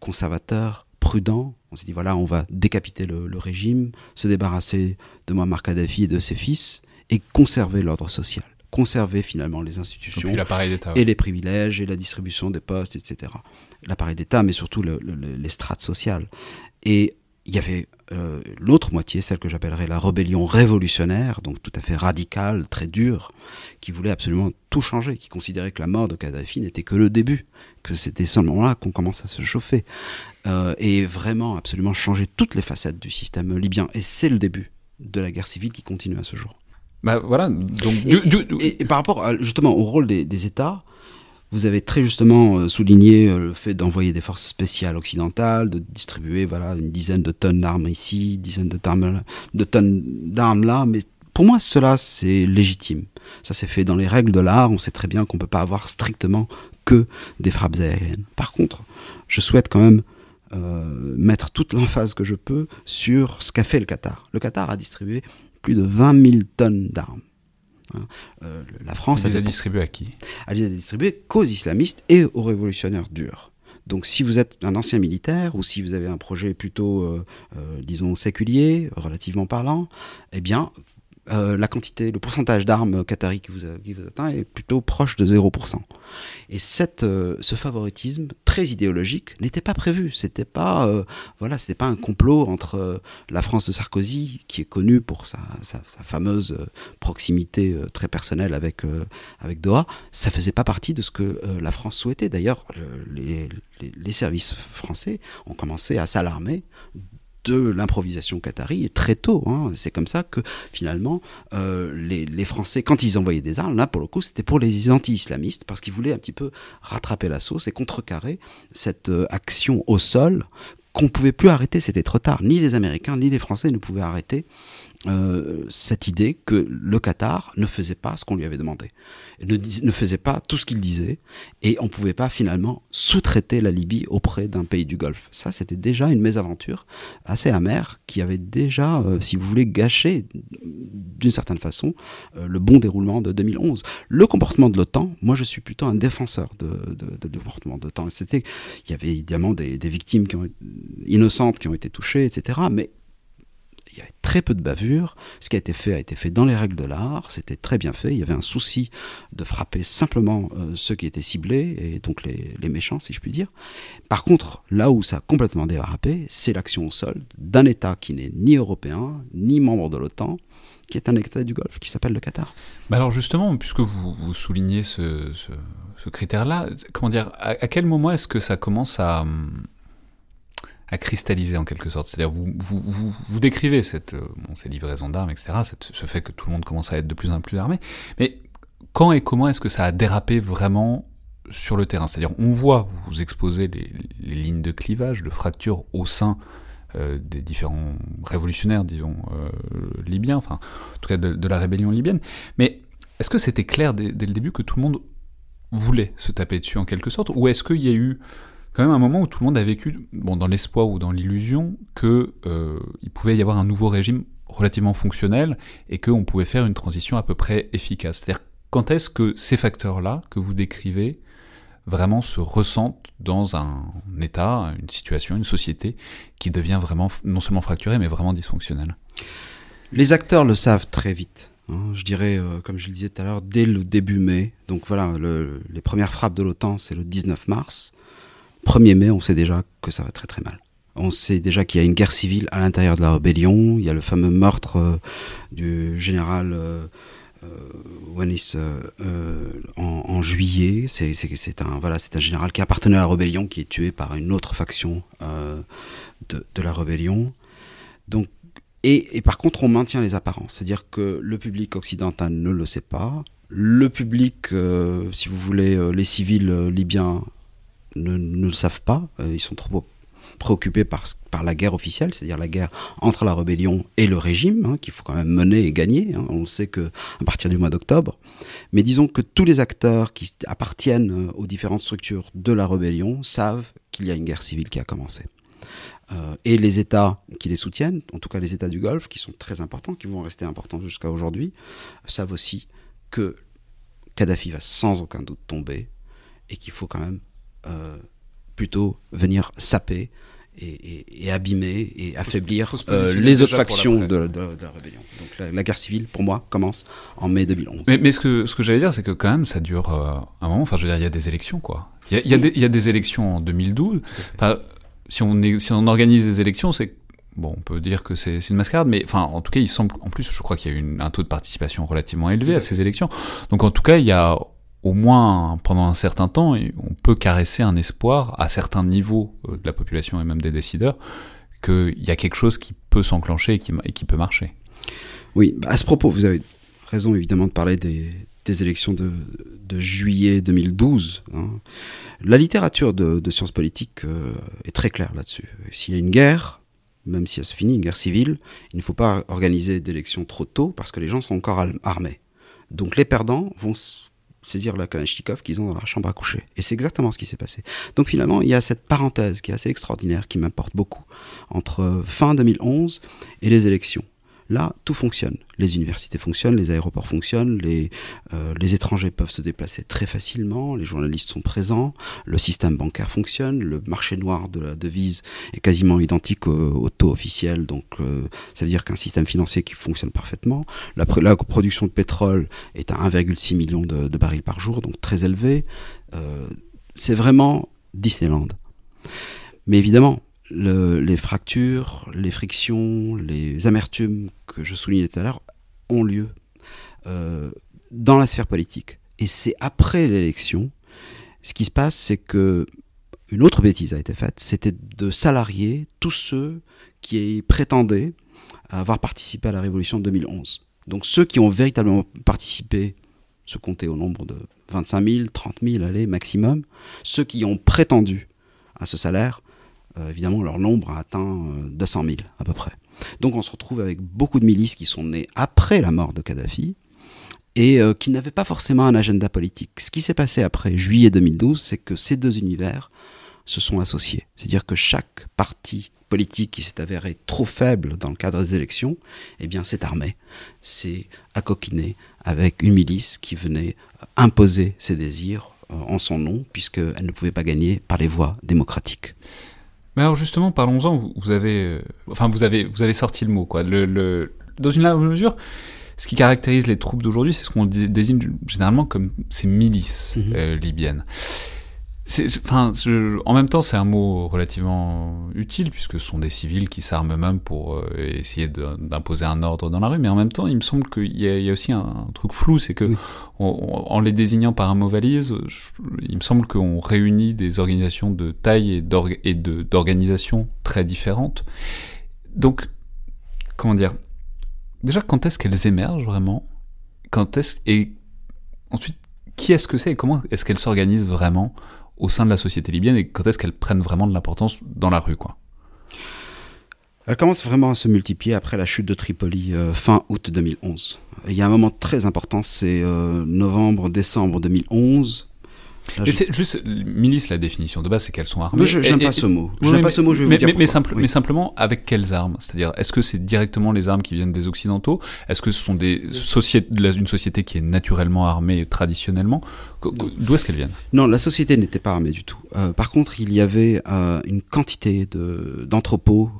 conservateurs, prudents. On s'est dit, voilà, on va décapiter le régime, se débarrasser de Mouammar Kadhafi et de ses fils, et conserver l'ordre social, conserver finalement les institutions et les privilèges et la distribution des postes, etc. L'appareil d'État, mais surtout les strates sociales. Et il y avait l'autre moitié, celle que j'appellerais la rébellion révolutionnaire, donc tout à fait radicale, très dure, qui voulait absolument tout changer, qui considérait que la mort de Kadhafi n'était que le début, que c'était seulement là qu'on commence à se chauffer, et vraiment absolument changer toutes les facettes du système libyen. Et c'est le début de la guerre civile qui continue à ce jour. Bah voilà. Donc et par rapport justement au rôle des États, vous avez très justement souligné le fait d'envoyer des forces spéciales occidentales, de distribuer une dizaine de tonnes d'armes ici, une dizaine de tonnes d'armes là, mais pour moi cela c'est légitime. Ça s'est fait dans les règles de l'art, on sait très bien qu'on ne peut pas avoir strictement que des frappes aériennes. Par contre, je souhaite quand même mettre toute l'emphase que je peux sur ce qu'a fait le Qatar. Le Qatar a distribué plus de 20 000 tonnes d'armes. La France les a distribués à qui ? Elle les a distribués qu'aux islamistes et aux révolutionnaires durs. Donc si vous êtes un ancien militaire ou si vous avez un projet plutôt, disons, séculier, relativement parlant, eh bien, la quantité, le pourcentage d'armes qatari qui vous atteint est plutôt proche de 0%. Et ce favoritisme très idéologique n'était pas prévu. C'était pas un complot entre la France de Sarkozy, qui est connue pour sa fameuse proximité très personnelle avec Doha. Ça faisait pas partie de ce que la France souhaitait. D'ailleurs, les services français ont commencé à s'alarmer de l'improvisation qatari, et très tôt. Hein. C'est comme ça que, finalement, les Français, quand ils envoyaient des armes, là, pour le coup, c'était pour les anti-islamistes, parce qu'ils voulaient un petit peu rattraper la sauce et contrecarrer cette action au sol qu'on ne pouvait plus arrêter, c'était trop tard. Ni les Américains, ni les Français ne pouvaient arrêter cette idée que le Qatar ne faisait pas ce qu'on lui avait demandé, ne faisait pas tout ce qu'il disait, et on ne pouvait pas finalement sous-traiter la Libye auprès d'un pays du Golfe. Ça, c'était déjà une mésaventure assez amère qui avait déjà, si vous voulez, gâché d'une certaine façon le bon déroulement de 2011. Le comportement de l'OTAN, moi je suis plutôt un défenseur du comportement de l'OTAN. Il y avait évidemment des victimes innocentes qui ont été touchées, etc., mais il y avait très peu de bavures, ce qui a été fait dans les règles de l'art, c'était très bien fait, il y avait un souci de frapper simplement ceux qui étaient ciblés, et donc les méchants si je puis dire. Par contre, là où ça a complètement dérapé, c'est l'action au sol d'un État qui n'est ni européen, ni membre de l'OTAN, qui est un État du Golfe, qui s'appelle le Qatar. Bah alors justement, puisque vous soulignez ce critère-là, comment dire, à quel moment est-ce que ça commence à cristalliser en quelque sorte? C'est-à-dire, vous décrivez ces livraisons d'armes, etc., ce fait que tout le monde commence à être de plus en plus armé, mais quand et comment est-ce que ça a dérapé vraiment sur le terrain? C'est-à-dire, on voit, vous exposez les lignes de clivage, de fractures au sein des différents révolutionnaires, disons, libyens, enfin, en tout cas de la rébellion libyenne, mais est-ce que c'était clair dès le début que tout le monde voulait se taper dessus en quelque sorte, ou est-ce qu'il y a eu quand même un moment où tout le monde a vécu, bon, dans l'espoir ou dans l'illusion, qu'il pouvait y avoir un nouveau régime relativement fonctionnel et qu'on pouvait faire une transition à peu près efficace. C'est-à-dire, quand est-ce que ces facteurs-là que vous décrivez vraiment se ressentent dans un État, une situation, une société qui devient vraiment non seulement fracturée, mais vraiment dysfonctionnelle? Les acteurs le savent très vite. Je dirais, comme je le disais tout à l'heure, dès le début mai. Donc voilà, les premières frappes de l'OTAN, c'est le 19 mars. 1er mai, on sait déjà que ça va très très mal. On sait déjà qu'il y a une guerre civile à l'intérieur de la rébellion. Il y a le fameux meurtre du général Wanis en juillet. C'est un général qui appartenait à la rébellion, qui est tué par une autre faction de la rébellion. Donc, et par contre, on maintient les apparences. C'est-à-dire que le public occidental ne le sait pas. Le public, si vous voulez, les civils libyens, ne le savent pas, ils sont trop préoccupés par la guerre officielle, c'est-à-dire la guerre entre la rébellion et le régime, qu'il faut quand même mener et gagner, on le sait qu'à partir du mois d'octobre. Mais disons que tous les acteurs qui appartiennent aux différentes structures de la rébellion savent qu'il y a une guerre civile qui a commencé. Et les États qui les soutiennent, en tout cas les États du Golfe, qui sont très importants, qui vont rester importants jusqu'à aujourd'hui, savent aussi que Kadhafi va sans aucun doute tomber et qu'il faut quand même plutôt venir saper et abîmer et affaiblir les autres factions de la rébellion. Donc la guerre civile, pour moi, commence en mai 2011. Mais ce que j'allais dire, c'est que quand même, ça dure un moment. Enfin, je veux dire, il y a des élections, quoi. Il y a des élections en 2012. Enfin, si on organise des élections, c'est... Bon, on peut dire que c'est une mascarade, mais enfin, en tout cas, il semble... En plus, je crois qu'il y a eu un taux de participation relativement élevé à ces élections. Donc, en tout cas, il y a... au moins pendant un certain temps, on peut caresser un espoir à certains niveaux de la population et même des décideurs qu'il y a quelque chose qui peut s'enclencher et qui peut marcher. Oui, à ce propos, vous avez raison évidemment de parler des élections de juillet 2012. La littérature de sciences politiques est très claire là-dessus. S'il y a une guerre, même si elle se finit, une guerre civile, il ne faut pas organiser d'élections trop tôt parce que les gens sont encore armés. Donc les perdants vont saisir la Kalachnikov qu'ils ont dans la chambre à coucher. Et c'est exactement ce qui s'est passé. Donc finalement, il y a cette parenthèse qui est assez extraordinaire, qui m'importe beaucoup, entre fin 2011 et les élections. Là, tout fonctionne. Les universités fonctionnent, les aéroports fonctionnent, les étrangers peuvent se déplacer très facilement, les journalistes sont présents, le système bancaire fonctionne, le marché noir de la devise est quasiment identique au taux officiel, donc ça veut dire qu'un système financier qui fonctionne parfaitement. La production de pétrole est à 1,6 million de barils par jour, donc très élevé. C'est vraiment Disneyland. Mais évidemment, les fractures, les frictions, les amertumes que je soulignais tout à l'heure ont lieu dans la sphère politique. Et c'est après l'élection, ce qui se passe, c'est que une autre bêtise a été faite, c'était de salarier tous ceux qui prétendaient avoir participé à la révolution de 2011. Donc ceux qui ont véritablement participé se comptaient au nombre de 25 000, 30 000, allez, maximum. Ceux qui ont prétendu à ce salaire, évidemment, leur nombre a atteint 200 000 à peu près. Donc on se retrouve avec beaucoup de milices qui sont nées après la mort de Kadhafi et qui n'avaient pas forcément un agenda politique. Ce qui s'est passé après juillet 2012, c'est que ces deux univers se sont associés. C'est-à-dire que chaque parti politique qui s'est avéré trop faible dans le cadre des élections, eh bien, s'est armé, s'est accoquiné avec une milice qui venait imposer ses désirs en son nom, puisqu'elle ne pouvait pas gagner par les voies démocratiques. Mais alors justement, parlons-en, vous avez sorti le mot, quoi. Dans une large mesure, ce qui caractérise les troupes d'aujourd'hui, c'est ce qu'on désigne généralement comme ces milices libyennes. En même temps, c'est un mot relativement utile, puisque ce sont des civils qui s'arment eux-mêmes pour essayer d'imposer un ordre dans la rue, mais en même temps, il me semble qu'il y a aussi un truc flou, c'est que en les désignant par un mot valise, il me semble qu'on réunit des organisations de taille et d'organisations très différentes. Donc, comment dire ? Déjà, quand est-ce qu'elles émergent vraiment ? Et ensuite, qui est-ce que c'est et comment est-ce qu'elles s'organisent vraiment au sein de la société libyenne, et quand est-ce qu'elles prennent vraiment de l'importance dans la rue, quoi. Elles commencent vraiment à se multiplier après la chute de Tripoli fin août 2011. Il y a un moment très important, c'est novembre-décembre 2011. C'est juste, milice, la définition de base, c'est qu'elles sont armées. J'aime pas ce mot, je vais vous dire pourquoi. Mais simplement, avec quelles armes ? C'est-à-dire, est-ce que c'est directement les armes qui viennent des Occidentaux ? Est-ce que ce sont une société qui est naturellement armée traditionnellement ? D'où est-ce qu'elles viennent ? Non, la société n'était pas armée du tout. Par contre, il y avait une quantité d'entrepôts,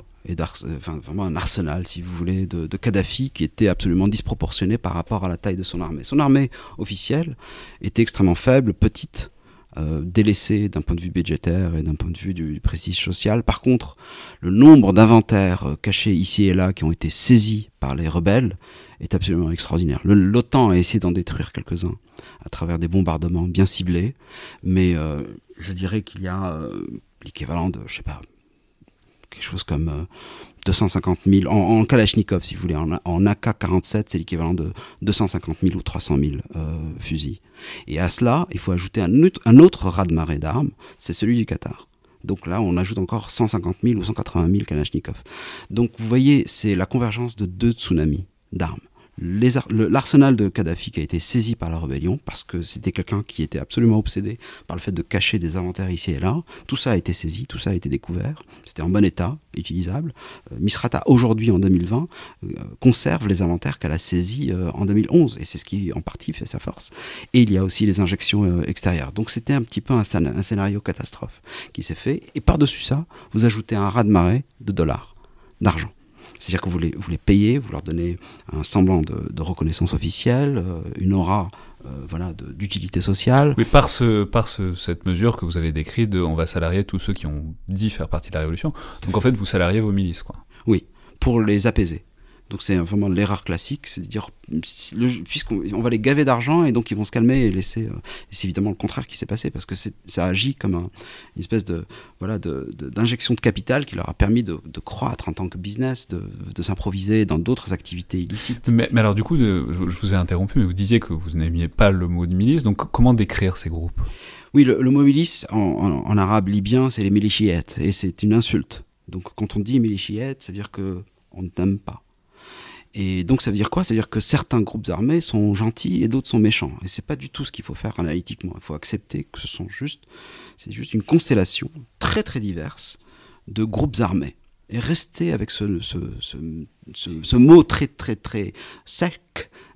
vraiment un arsenal, si vous voulez, de Kadhafi, qui était absolument disproportionné par rapport à la taille de son armée. Son armée officielle était extrêmement faible, petite, délaissé d'un point de vue budgétaire et d'un point de vue du prestige social. Par contre, le nombre d'inventaires cachés ici et là qui ont été saisis par les rebelles est absolument extraordinaire. L'OTAN a essayé d'en détruire quelques-uns à travers des bombardements bien ciblés, mais je dirais qu'il y a l'équivalent de, je sais pas, quelque chose comme 250 000, en Kalachnikov si vous voulez, en AK-47, c'est l'équivalent de 250 000 ou 300 000 fusils. Et à cela, il faut ajouter un autre raz-de-marée d'armes, c'est celui du Qatar. Donc là, on ajoute encore 150 000 ou 180 000 Kalachnikov. Donc vous voyez, c'est la convergence de deux tsunamis d'armes. L'arsenal de Kadhafi qui a été saisi par la rébellion, parce que c'était quelqu'un qui était absolument obsédé par le fait de cacher des inventaires ici et là, tout ça a été saisi, tout ça a été découvert, c'était en bon état, utilisable. Misrata, aujourd'hui en 2020, conserve les inventaires qu'elle a saisis en 2011, et c'est ce qui en partie fait sa force. Et il y a aussi les injections extérieures. Donc c'était un petit peu un scénario catastrophe qui s'est fait, et par-dessus ça, vous ajoutez un raz-de-marée de dollars, d'argent. C'est-à-dire que vous les payez, vous leur donnez un semblant de reconnaissance officielle, une aura d'utilité sociale. Oui, par cette mesure que vous avez décrite, on va salarier tous ceux qui ont dit faire partie de la révolution. Donc en fait, vous salariez vos milices, quoi. Oui, pour les apaiser. Donc c'est vraiment l'erreur classique, c'est de dire, puisqu'on va les gaver d'argent et donc ils vont se calmer et laisser. C'est évidemment le contraire qui s'est passé, parce que ça agit comme une espèce d'injection de capital qui leur a permis de croître en tant que business, de s'improviser dans d'autres activités illicites. Mais alors du coup, je vous ai interrompu, mais vous disiez que vous n'aimiez pas le mot de milice, donc comment décrire ces groupes ? Oui, le mot milice, en arabe libyen, c'est les milichiettes, et c'est une insulte. Donc quand on dit milichiettes, ça veut dire qu'on ne t'aime pas. Et donc ça veut dire quoi ? Ça veut dire que certains groupes armés sont gentils et d'autres sont méchants. Et c'est pas du tout ce qu'il faut faire analytiquement. Il faut accepter que c'est juste une constellation très très diverse de groupes armés. Et rester avec ce mot très très très sec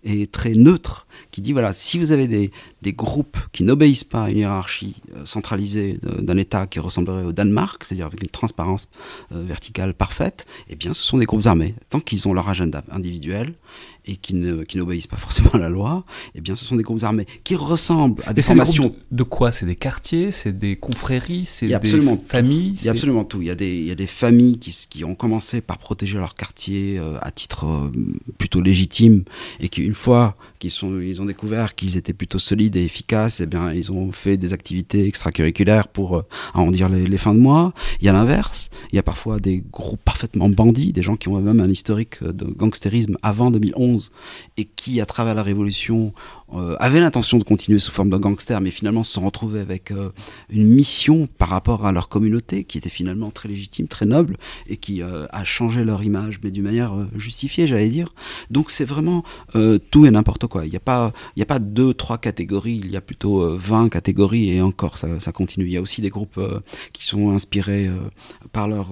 et très neutre qui dit voilà, si vous avez des groupes qui n'obéissent pas à une hiérarchie centralisée d'un État qui ressemblerait au Danemark, c'est-à-dire avec une transparence verticale parfaite, eh bien ce sont des groupes armés. Tant qu'ils ont leur agenda individuel et qui n'obéissent pas forcément à la loi, eh bien ce sont des groupes armés qui ressemblent à des formations. De quoi ? C'est des quartiers, c'est des confréries, c'est des familles. Il y a absolument tout. Il y a des familles qui ont commencé par protéger leur quartier à titre plutôt légitime, et qui une fois qu'ils ont découvert qu'ils étaient plutôt solides et efficaces, eh bien ils ont fait des activités extracurriculaires pour arrondir les fins de mois. Il y a l'inverse, il y a parfois des groupes parfaitement bandits, des gens qui ont même un historique de gangstérisme avant 2011 et qui à travers la révolution avaient l'intention de continuer sous forme de gangsters, mais finalement se sont retrouvés avec une mission par rapport à leur communauté qui était finalement très légitime, très noble, et qui a changé leur image, mais d'une manière justifiée, j'allais dire. Donc c'est vraiment tout et n'importe quoi. Il n'y a pas 2-3 catégories, il y a plutôt 20 catégories, et encore ça continue. Il y a aussi des groupes qui sont inspirés par leur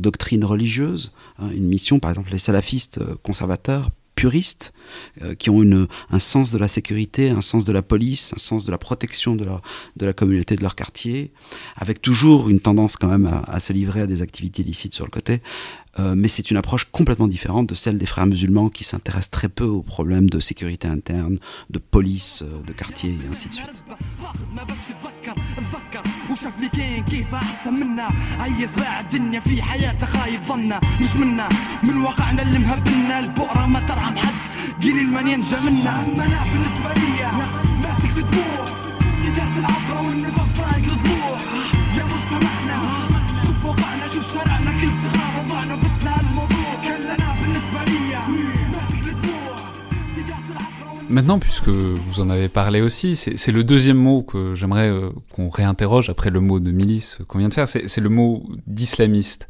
doctrine religieuse, hein, une mission, par exemple les salafistes conservateurs, puristes, qui ont un sens de la sécurité, un sens de la police, un sens de la protection de la communauté de leur quartier, avec toujours une tendance quand même à se livrer à des activités illicites sur le côté. Mais c'est une approche complètement différente de celle des Frères musulmans qui s'intéressent très peu aux problèmes de sécurité interne, de police, de quartier et ainsi de suite. Maintenant, puisque vous en avez parlé aussi, c'est le deuxième mot que j'aimerais qu'on réinterroge après le mot de milice qu'on vient de faire, c'est le mot d'islamiste.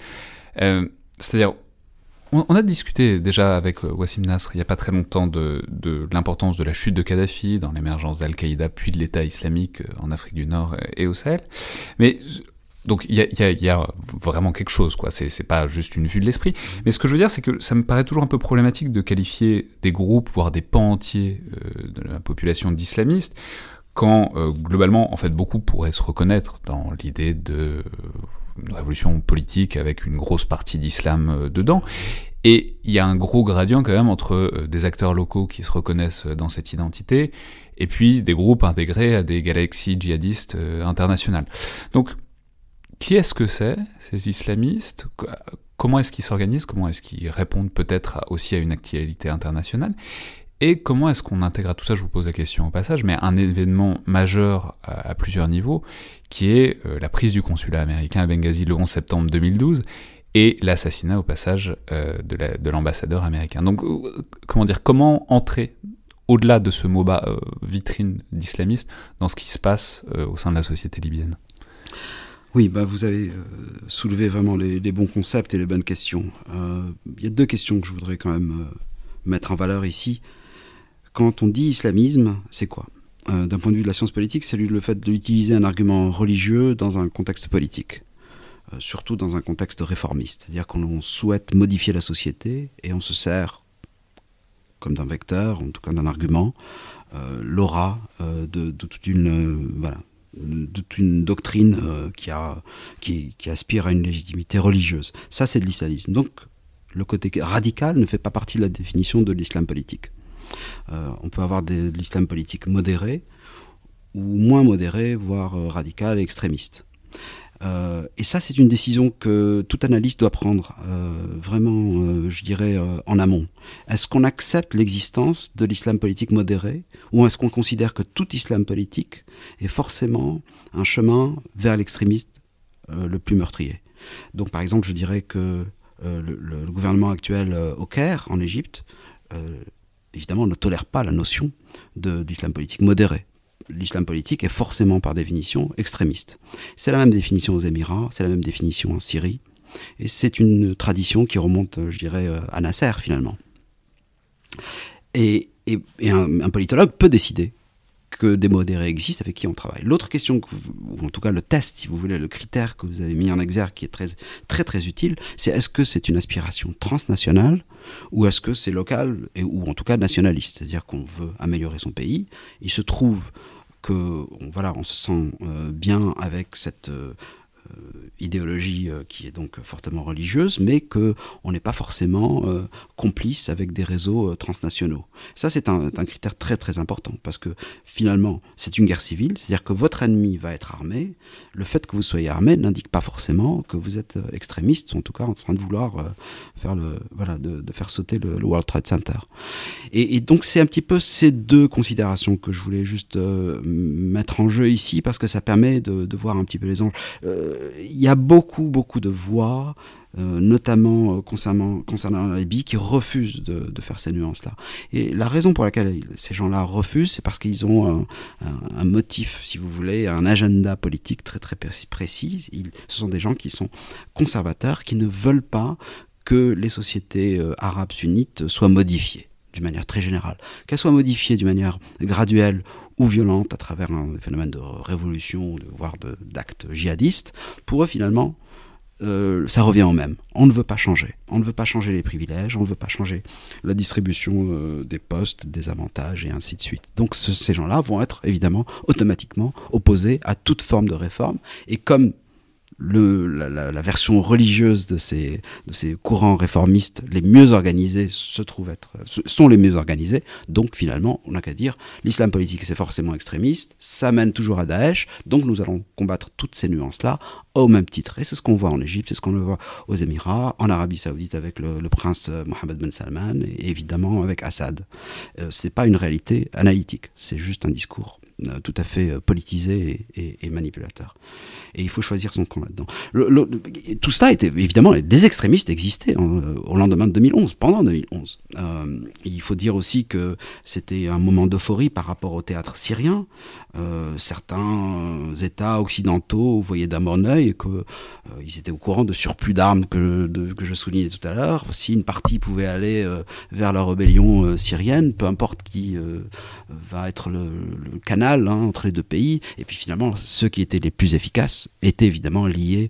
C'est-à-dire, on a discuté déjà avec Wassim Nasr il n'y a pas très longtemps de l'importance de la chute de Kadhafi dans l'émergence d'Al-Qaïda puis de l'État islamique en Afrique du Nord et au Sahel, mais... Donc il y a vraiment quelque chose, quoi. C'est pas juste une vue de l'esprit. Mais ce que je veux dire, c'est que ça me paraît toujours un peu problématique de qualifier des groupes, voire des pans entiers de la population d'islamistes, quand globalement, en fait, beaucoup pourraient se reconnaître dans l'idée de une révolution politique avec une grosse partie d'islam dedans. Et il y a un gros gradient quand même entre des acteurs locaux qui se reconnaissent dans cette identité et puis des groupes intégrés à des galaxies djihadistes internationales. Donc qui est-ce que c'est, ces islamistes ? Comment est-ce qu'ils s'organisent ? Comment est-ce qu'ils répondent peut-être aussi à une actualité internationale ? Et comment est-ce qu'on intègre à tout ça ? Je vous pose la question au passage, mais un événement majeur à plusieurs niveaux, qui est la prise du consulat américain à Benghazi le 11 septembre 2012, et l'assassinat au passage de l'ambassadeur américain. Donc, comment entrer au-delà de ce mot vitrine d'islamiste dans ce qui se passe au sein de la société libyenne ? Oui, vous avez soulevé vraiment les bons concepts et les bonnes questions. Il y a deux questions que je voudrais quand même mettre en valeur ici. Quand on dit islamisme, c'est quoi ? D'un point de vue de la science politique, c'est le fait d'utiliser un argument religieux dans un contexte politique, surtout dans un contexte réformiste. C'est-à-dire qu'on souhaite modifier la société et on se sert, comme d'un vecteur, en tout cas d'un argument, l'aura de toute une... D'une doctrine qui aspire à une légitimité religieuse. Ça, c'est de l'islamisme. Donc, le côté radical ne fait pas partie de la définition de l'islam politique. On peut avoir de l'islam politique modéré, ou moins modéré, voire radical et extrémiste. Et ça, c'est une décision que tout analyste doit prendre, vraiment, je dirais, en amont. Est-ce qu'on accepte l'existence de l'islam politique modéré, ou est-ce qu'on considère que tout islam politique est forcément un chemin vers l'extrémiste le plus meurtrier ? Donc, par exemple, je dirais que le gouvernement actuel au Caire, en Égypte, évidemment, ne tolère pas la notion d'islam politique modéré. L'islam politique est forcément, par définition, extrémiste. C'est la même définition aux Émirats, c'est la même définition en Syrie, et c'est une tradition qui remonte, je dirais, à Nasser, finalement. Et un politologue peut décider que des modérés existent avec qui on travaille. L'autre question, ou en tout cas le test, si vous voulez, le critère que vous avez mis en exergue, qui est très, très, très utile, c'est est-ce que c'est une aspiration transnationale, ou est-ce que c'est local, ou en tout cas nationaliste, c'est-à-dire qu'on veut améliorer son pays. Il se trouve on se sent bien avec cette idéologie qui est donc fortement religieuse, mais qu'on n'est pas forcément complice avec des réseaux transnationaux. Ça, c'est un critère très très important, parce que finalement, c'est une guerre civile, c'est-à-dire que votre ennemi va être armé. Le fait que vous soyez armé n'indique pas forcément que vous êtes extrémiste, en tout cas en train de vouloir faire sauter le World Trade Center. Et donc, c'est un petit peu ces deux considérations que je voulais juste mettre en jeu ici, parce que ça permet de voir un petit peu les enjeux. Il y a beaucoup de voix, notamment concernant la Libye, qui refusent de faire ces nuances-là. Et la raison pour laquelle ces gens-là refusent, c'est parce qu'ils ont un motif, si vous voulez, un agenda politique très très précis. Ce sont des gens qui sont conservateurs, qui ne veulent pas que les sociétés arabes sunnites soient modifiées d'une manière très générale. Qu'elles soient modifiées d'une manière graduelle ou violente à travers un phénomène de révolution, voire d'actes djihadistes, pour eux, finalement, ça revient au même. On ne veut pas changer. On ne veut pas changer les privilèges, on ne veut pas changer la distribution des postes, des avantages et ainsi de suite. Donc ces gens-là vont être évidemment automatiquement opposés à toute forme de réforme. Et comme la version religieuse de ces courants réformistes les mieux organisés sont les mieux organisés, donc finalement on n'a qu'à dire l'islam politique c'est forcément extrémiste, ça mène toujours à Daesh, donc nous allons combattre toutes ces nuances-là au même titre. Et c'est ce qu'on voit en Égypte, c'est ce qu'on voit aux Émirats, en Arabie Saoudite avec le prince Mohammed Ben Salman et évidemment avec Assad. C'est pas une réalité analytique, c'est juste un discours tout à fait politisé et manipulateur. Et il faut choisir son camp là-dedans. Tout ça était, évidemment, des extrémistes existaient au lendemain de 2011, pendant 2011. Il faut dire aussi que c'était un moment d'euphorie par rapport au théâtre syrien. Certains États occidentaux voyaient d'un bon œil qu'ils étaient au courant de surplus d'armes que je soulignais tout à l'heure. Si une partie pouvait aller vers la rébellion syrienne, peu importe qui va être le canal entre les deux pays, et puis finalement ceux qui étaient les plus efficaces étaient évidemment liés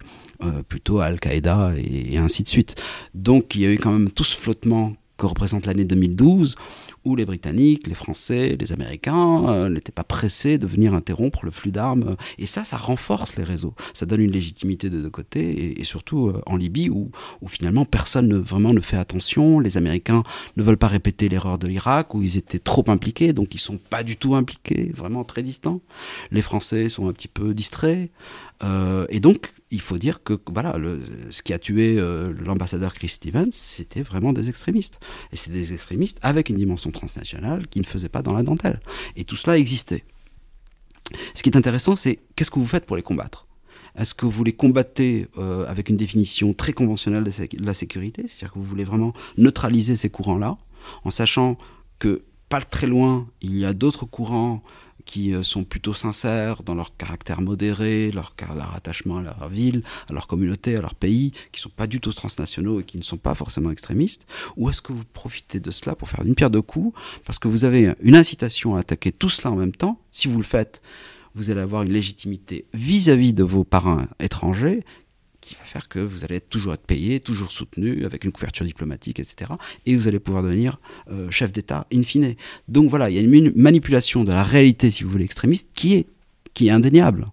plutôt à Al-Qaïda et ainsi de suite. Donc il y a eu quand même tout ce flottement que représente l'année 2012 où les Britanniques, les Français, les Américains n'étaient pas pressés de venir interrompre le flux d'armes, et ça renforce les réseaux, ça donne une légitimité des deux côtés, et surtout en Libye où finalement personne ne fait attention. Les Américains ne veulent pas répéter l'erreur de l'Irak où ils étaient trop impliqués, donc ils sont pas du tout impliqués, vraiment très distants. Les Français sont un petit peu distraits, et donc il faut dire que voilà, ce qui a tué l'ambassadeur Chris Stevens, c'était vraiment des extrémistes, et c'est des extrémistes avec une dimension transnationale qui ne faisait pas dans la dentelle, et tout cela existait. Ce qui est intéressant, c'est qu'est-ce que vous faites pour les combattre? Est-ce que vous les combattez avec une définition très conventionnelle de la sécurité, c'est-à-dire que vous voulez vraiment neutraliser ces courants-là, en sachant que pas très loin, il y a d'autres courants qui sont plutôt sincères dans leur caractère modéré, leur attachement à leur ville, à leur communauté, à leur pays, qui ne sont pas du tout transnationaux et qui ne sont pas forcément extrémistes? Ou est-ce que vous profitez de cela pour faire une pierre deux coups, parce que vous avez une incitation à attaquer tout cela en même temps? Si vous le faites, vous allez avoir une légitimité vis-à-vis de vos parrains étrangers qui va faire que vous allez toujours être payé, toujours soutenu, avec une couverture diplomatique, etc. Et vous allez pouvoir devenir chef d'État in fine. Donc voilà, il y a une manipulation de la réalité, si vous voulez, extrémiste, qui est indéniable.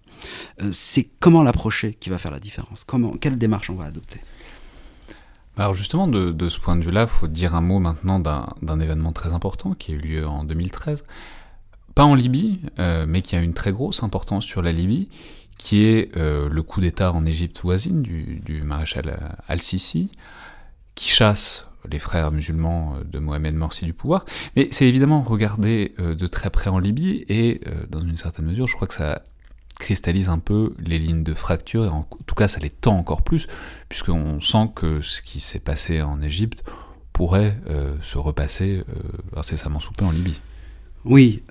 C'est comment l'approcher qui va faire la différence. Quelle démarche on va adopter? Alors justement, de ce point de vue-là, il faut dire un mot maintenant d'un événement très important qui a eu lieu en 2013. Pas en Libye, mais qui a une très grosse importance sur la Libye, qui est le coup d'État en Égypte voisine du maréchal al-Sisi, qui chasse les frères musulmans de Mohamed Morsi du pouvoir. Mais c'est évidemment regardé de très près en Libye, et dans une certaine mesure, je crois que ça cristallise un peu les lignes de fracture, et en tout cas ça les tend encore plus, puisqu'on sent que ce qui s'est passé en Égypte pourrait se repasser incessamment sous peu en Libye. Oui,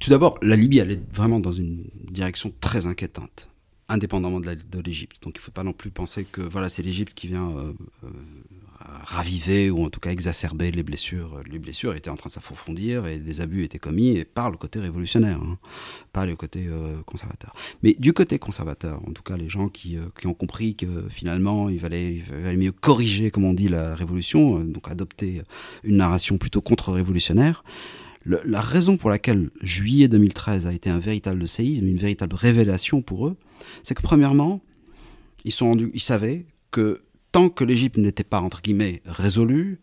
tout d'abord, la Libye, elle est vraiment dans une direction très inquiétante, indépendamment de l'Égypte. Donc il ne faut pas non plus penser que voilà, c'est l'Égypte qui vient raviver ou en tout cas exacerber les blessures. Les blessures étaient en train de s'approfondir et des abus étaient commis, et par le côté révolutionnaire, pas le côté conservateur. Mais du côté conservateur, en tout cas les gens qui ont compris que finalement il valait mieux corriger, comme on dit, la révolution, donc adopter une narration plutôt contre-révolutionnaire. La raison pour laquelle juillet 2013 a été un véritable séisme, une véritable révélation pour eux, c'est que premièrement, ils savaient que tant que l'Égypte n'était pas, entre guillemets, résolue,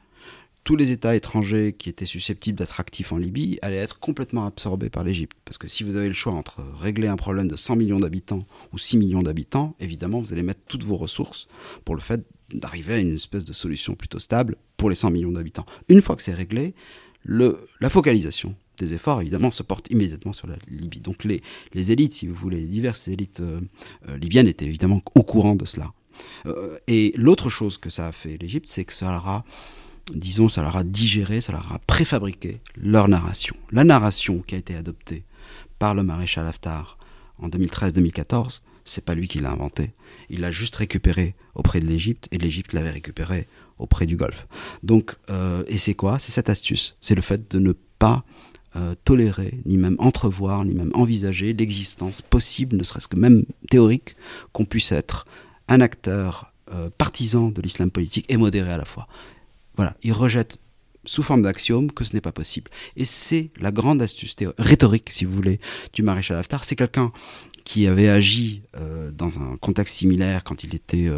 tous les États étrangers qui étaient susceptibles d'être actifs en Libye allaient être complètement absorbés par l'Égypte. Parce que si vous avez le choix entre régler un problème de 100 millions d'habitants ou 6 millions d'habitants, évidemment, vous allez mettre toutes vos ressources pour le fait d'arriver à une espèce de solution plutôt stable pour les 100 millions d'habitants. Une fois que c'est réglé, la focalisation des efforts, évidemment, se porte immédiatement sur la Libye. Donc les élites, si vous voulez, les diverses élites libyennes étaient évidemment au courant de cela. Et l'autre chose que ça a fait l'Égypte, c'est que ça leur a digéré, ça leur a préfabriqué leur narration. La narration qui a été adoptée par le maréchal Haftar en 2013-2014, c'est pas lui qui l'a inventée. Il l'a juste récupérée auprès de l'Égypte, et l'Égypte l'avait récupérée auprès du Golfe. Donc, et c'est quoi ? C'est cette astuce. C'est le fait de ne pas tolérer, ni même entrevoir, ni même envisager l'existence possible, ne serait-ce que même théorique, qu'on puisse être un acteur partisan de l'islam politique et modéré à la fois. Voilà, il rejette sous forme d'axiome que ce n'est pas possible. Et c'est la grande astuce rhétorique, si vous voulez, du maréchal Haftar. C'est quelqu'un qui avait agi dans un contexte similaire quand il était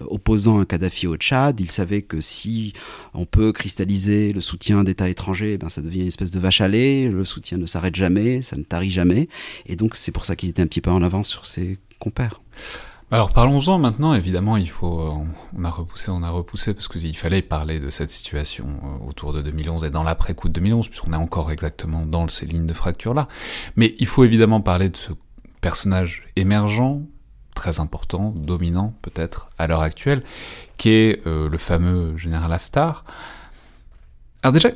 opposant à Kadhafi au Tchad. Il savait que si on peut cristalliser le soutien d'États étrangers, ben ça devient une espèce de vache à lait, le soutien ne s'arrête jamais, ça ne tarit jamais. Et donc c'est pour ça qu'il était un petit peu en avance sur ses compères. Alors parlons-en maintenant, évidemment, on a repoussé parce qu'il fallait parler de cette situation autour de 2011 et dans l'après-coup de 2011, puisqu'on est encore exactement dans ces lignes de fracture-là. Mais il faut évidemment parler de ce personnage émergent, très important, dominant peut-être à l'heure actuelle, qui est le fameux général Haftar. Alors déjà,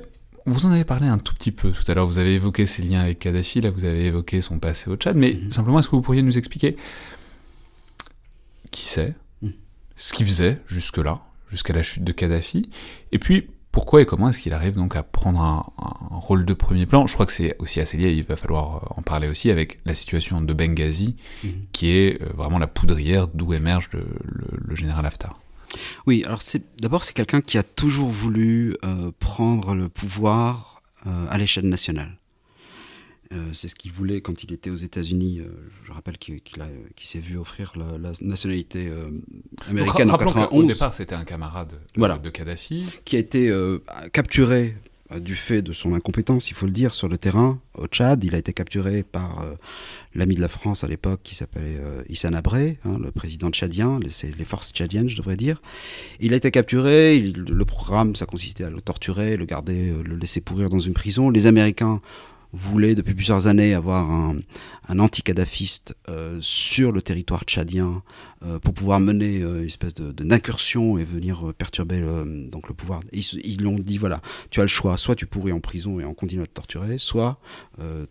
vous en avez parlé un tout petit peu tout à l'heure, vous avez évoqué ses liens avec Kadhafi, là vous avez évoqué son passé au Tchad, mais simplement est-ce que vous pourriez nous expliquer qui c'est, ce qu'il faisait jusque-là, jusqu'à la chute de Kadhafi, et puis pourquoi et comment est-ce qu'il arrive donc à prendre un rôle de premier plan ? Je crois que c'est aussi assez lié, il va falloir en parler aussi, avec la situation de Benghazi, qui est vraiment la poudrière d'où émerge le général Haftar. Oui, alors d'abord c'est quelqu'un qui a toujours voulu prendre le pouvoir à l'échelle nationale. C'est ce qu'il voulait quand il était aux États-Unis. Je rappelle qu'il s'est vu offrir la nationalité américaine en 91. Au départ, c'était un camarade de Kadhafi qui a été capturé du fait de son incompétence, il faut le dire, sur le terrain au Tchad. Il a été capturé par l'ami de la France à l'époque qui s'appelait Hissan Habré, le président tchadien, les forces tchadiennes, je devrais dire. Il a été capturé, le programme, ça consistait à le torturer, le garder, le laisser pourrir dans une prison. Les Américains voulait depuis plusieurs années avoir un anti-kadhafiste sur le territoire tchadien pour pouvoir mener une espèce d'incursion et venir perturber donc le pouvoir. Ils lui ont dit, voilà, tu as le choix, soit tu pourris en prison et on continue à te torturer, soit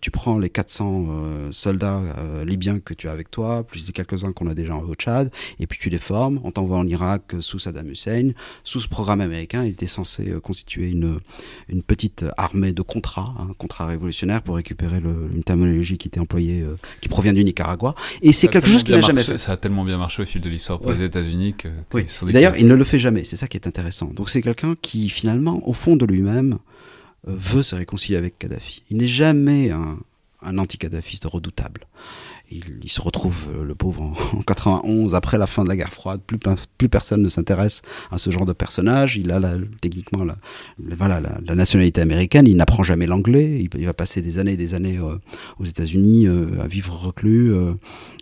tu prends les 400 soldats libyens que tu as avec toi, plus de quelques-uns qu'on a déjà au Tchad, et puis tu les formes, on t'envoie en Irak sous Saddam Hussein. Sous ce programme américain, il était censé constituer une petite armée de contrats révolutionnaires, pour récupérer une terminologie qui était employée, qui provient du Nicaragua. Et c'est quelque chose qu'il n'a jamais fait. Ça a tellement bien marché au fil de l'histoire pour les États-Unis que d'ailleurs, il ne le fait jamais. C'est ça qui est intéressant. Donc c'est quelqu'un qui, finalement, au fond de lui-même, veut se réconcilier avec Kadhafi. Il n'est jamais un anti-kadhafiste redoutable. Il se retrouve, le pauvre, en 91, après la fin de la guerre froide. Plus personne ne s'intéresse à ce genre de personnage. Il a techniquement la nationalité américaine. Il n'apprend jamais l'anglais. Il va passer des années et des années aux États-Unis à vivre reclus.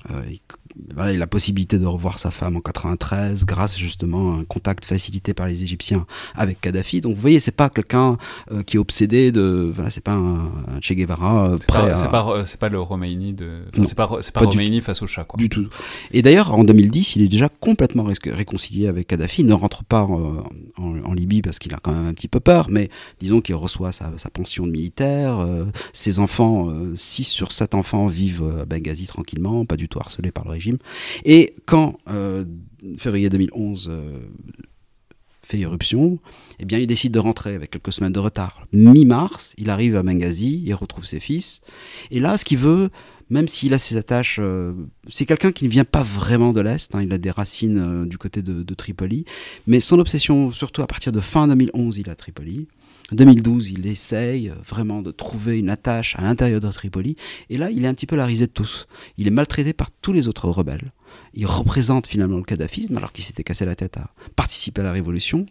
Il a la possibilité de revoir sa femme en 93 grâce justement à un contact facilité par les Égyptiens avec Kadhafi. Donc vous voyez, c'est pas quelqu'un qui est obsédé de c'est pas un Che Guevara c'est pas le Roméini c'est pas Roméini face au chat, quoi. Du tout. Et d'ailleurs en 2010, il est déjà complètement réconcilié avec Kadhafi. Il ne rentre pas en Libye parce qu'il a quand même un petit peu peur, mais disons qu'il reçoit sa pension de militaire, ses enfants, 6 sur 7 enfants vivent à Benghazi tranquillement, pas du tout harcelés par le régime. Et quand février 2011 fait irruption, eh bien, il décide de rentrer avec quelques semaines de retard. Mi-mars, il arrive à Benghazi, il retrouve ses fils. Et là, ce qu'il veut, même s'il a ses attaches, c'est quelqu'un qui ne vient pas vraiment de l'Est, il a des racines du côté de Tripoli. Mais son obsession, surtout à partir de fin 2011, il est à Tripoli. En 2012, il essaye vraiment de trouver une attache à l'intérieur de Tripoli. Et là, il est un petit peu la risée de tous. Il est maltraité par tous les autres rebelles. Il représente finalement le kadhafisme, alors qu'il s'était cassé la tête à participer à la révolution.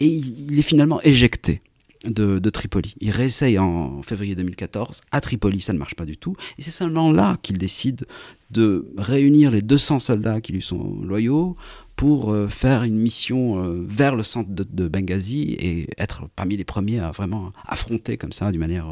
Et il est finalement éjecté de Tripoli. Il réessaye en février 2014. À Tripoli, ça ne marche pas du tout. Et c'est seulement là qu'il décide de réunir les 200 soldats qui lui sont loyaux pour faire une mission vers le centre de Benghazi et être parmi les premiers à vraiment affronter comme ça, d'une manière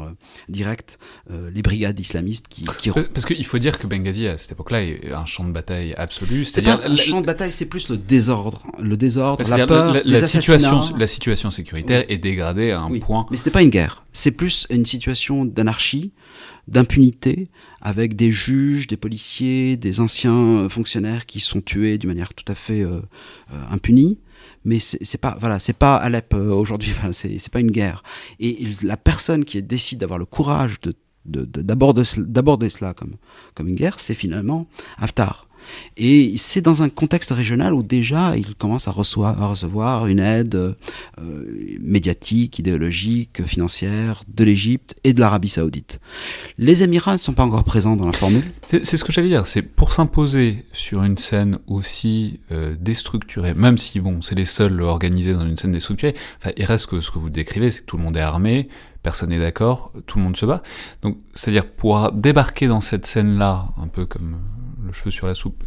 directe, les brigades islamistes qui... Parce qu'il faut dire que Benghazi, à cette époque-là, est un champ de bataille absolu. C'est-à-dire un champ de bataille, c'est plus le désordre, la peur, les assassinats. La situation sécuritaire est dégradée à un point... Mais ce n'était pas une guerre. C'est plus une situation d'anarchie, d'impunité, avec des juges, des policiers, des anciens fonctionnaires qui sont tués d'une manière tout à fait impunie. Mais c'est pas Alep aujourd'hui. Enfin, c'est pas une guerre. Et la personne qui décide d'avoir le courage d'aborder cela comme une guerre, c'est finalement Haftar. Et c'est dans un contexte régional où déjà il commence à recevoir une aide médiatique, idéologique, financière de l'Égypte et de l'Arabie Saoudite. Les Émirats ne sont pas encore présents dans la formule. C'est ce que j'allais dire, c'est pour s'imposer sur une scène aussi déstructurée, même si bon, c'est les seuls organisés dans une scène déstructurée, enfin, il reste que ce que vous décrivez, c'est que tout le monde est armé, personne n'est d'accord, tout le monde se bat. Donc, c'est-à-dire pour débarquer dans cette scène-là, un peu comme le cheveu sur la soupe,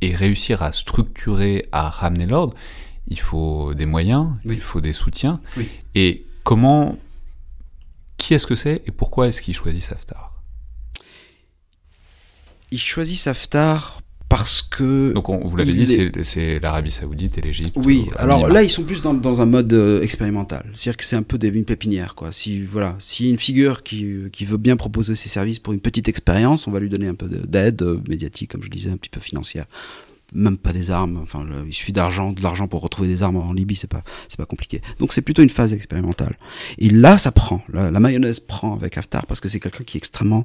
et réussir à structurer, à ramener l'ordre, il faut des moyens, oui. Il faut des soutiens. Oui. Et comment, qui est-ce que c'est et pourquoi est-ce qu'ils choisissent Haftar ? Ils choisissent Haftar parce que... Donc vous l'avez dit, c'est l'Arabie Saoudite et l'Égypte. Oui, alors là ils sont plus dans un mode expérimental, c'est-à-dire que c'est un peu une pépinière, quoi. Si une figure qui veut bien proposer ses services pour une petite expérience, on va lui donner un peu d'aide médiatique, comme je disais, un petit peu financière, même pas des armes, enfin il suffit de l'argent pour retrouver des armes en Libye, c'est pas compliqué. Donc c'est plutôt une phase expérimentale. Et là ça prend, la mayonnaise prend avec Haftar parce que c'est quelqu'un qui est extrêmement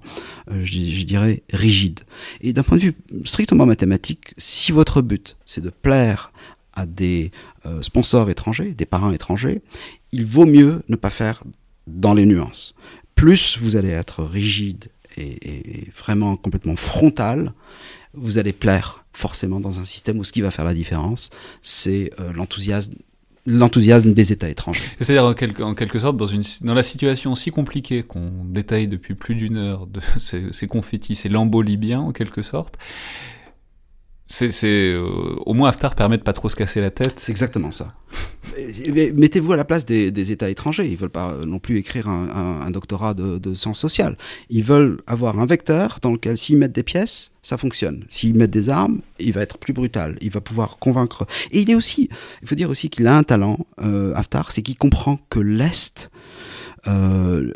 je dirais rigide. Et d'un point de vue strictement mathématique, si votre but c'est de plaire à des sponsors étrangers, des parrains étrangers, il vaut mieux ne pas faire dans les nuances. Plus vous allez être rigide et vraiment complètement frontal, vous allez plaire forcément dans un système où ce qui va faire la différence, c'est l'enthousiasme des États étrangers. C'est-à-dire en quelque sorte dans la situation si compliquée qu'on détaille depuis plus d'une heure de ces confettis, ces lambeaux libyens en quelque sorte. Au moins Haftar permet de pas trop se casser la tête. C'est exactement ça. Mettez-vous à la place des États étrangers. Ils veulent pas non plus écrire un doctorat de sciences sociales. Ils veulent avoir un vecteur dans lequel s'ils mettent des pièces, ça fonctionne. S'ils mettent des armes, il va être plus brutal. Il va pouvoir convaincre. Et il faut dire aussi qu'il a un talent, Haftar, c'est qu'il comprend que l'Est, il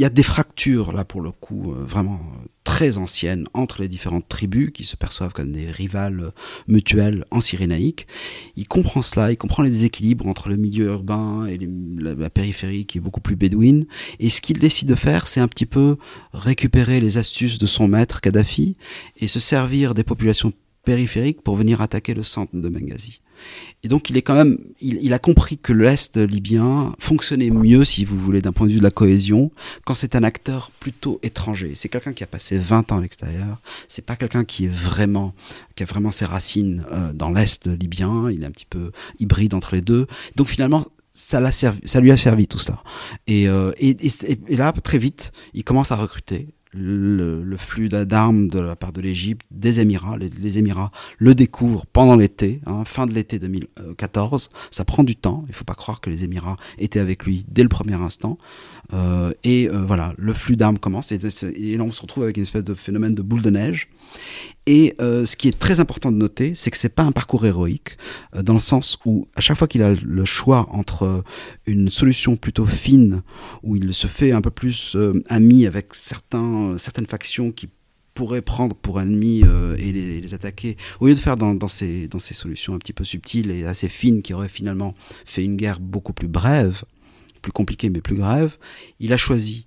y a des fractures là pour le coup vraiment très anciennes entre les différentes tribus qui se perçoivent comme des rivales mutuelles en Cyrénaïque. Il comprend cela, il comprend les déséquilibres entre le milieu urbain et la périphérie qui est beaucoup plus bédouine. Et ce qu'il décide de faire, c'est un petit peu récupérer les astuces de son maître Kadhafi et se servir des populations périphériques pour venir attaquer le centre de Benghazi. Et donc il a compris que l'Est libyen fonctionnait mieux, si vous voulez, d'un point de vue de la cohésion, quand c'est un acteur plutôt étranger. C'est quelqu'un qui a passé 20 ans à l'extérieur, c'est pas quelqu'un qui a vraiment ses racines dans l'Est libyen, il est un petit peu hybride entre les deux. Donc finalement, ça lui a servi tout cela. Et là, très vite, il commence à recruter. Le flux d'armes de la part de l'Égypte, des Émirats. Les Émirats le découvrent pendant l'été, fin de l'été 2014. Ça prend du temps. Il ne faut pas croire que les Émirats étaient avec lui dès le premier instant. Voilà, le flux d'armes commence. Et là, on se retrouve avec une espèce de phénomène de boule de neige. Et ce qui est très important de noter, c'est que c'est pas un parcours héroïque, dans le sens où à chaque fois qu'il a le choix entre une solution plutôt fine, où il se fait un peu plus ami avec certaines factions qui pourraient prendre pour ennemis et les attaquer, au lieu de faire dans ces solutions un petit peu subtiles et assez fines qui auraient finalement fait une guerre beaucoup plus brève, plus compliquée mais plus grave, il a choisi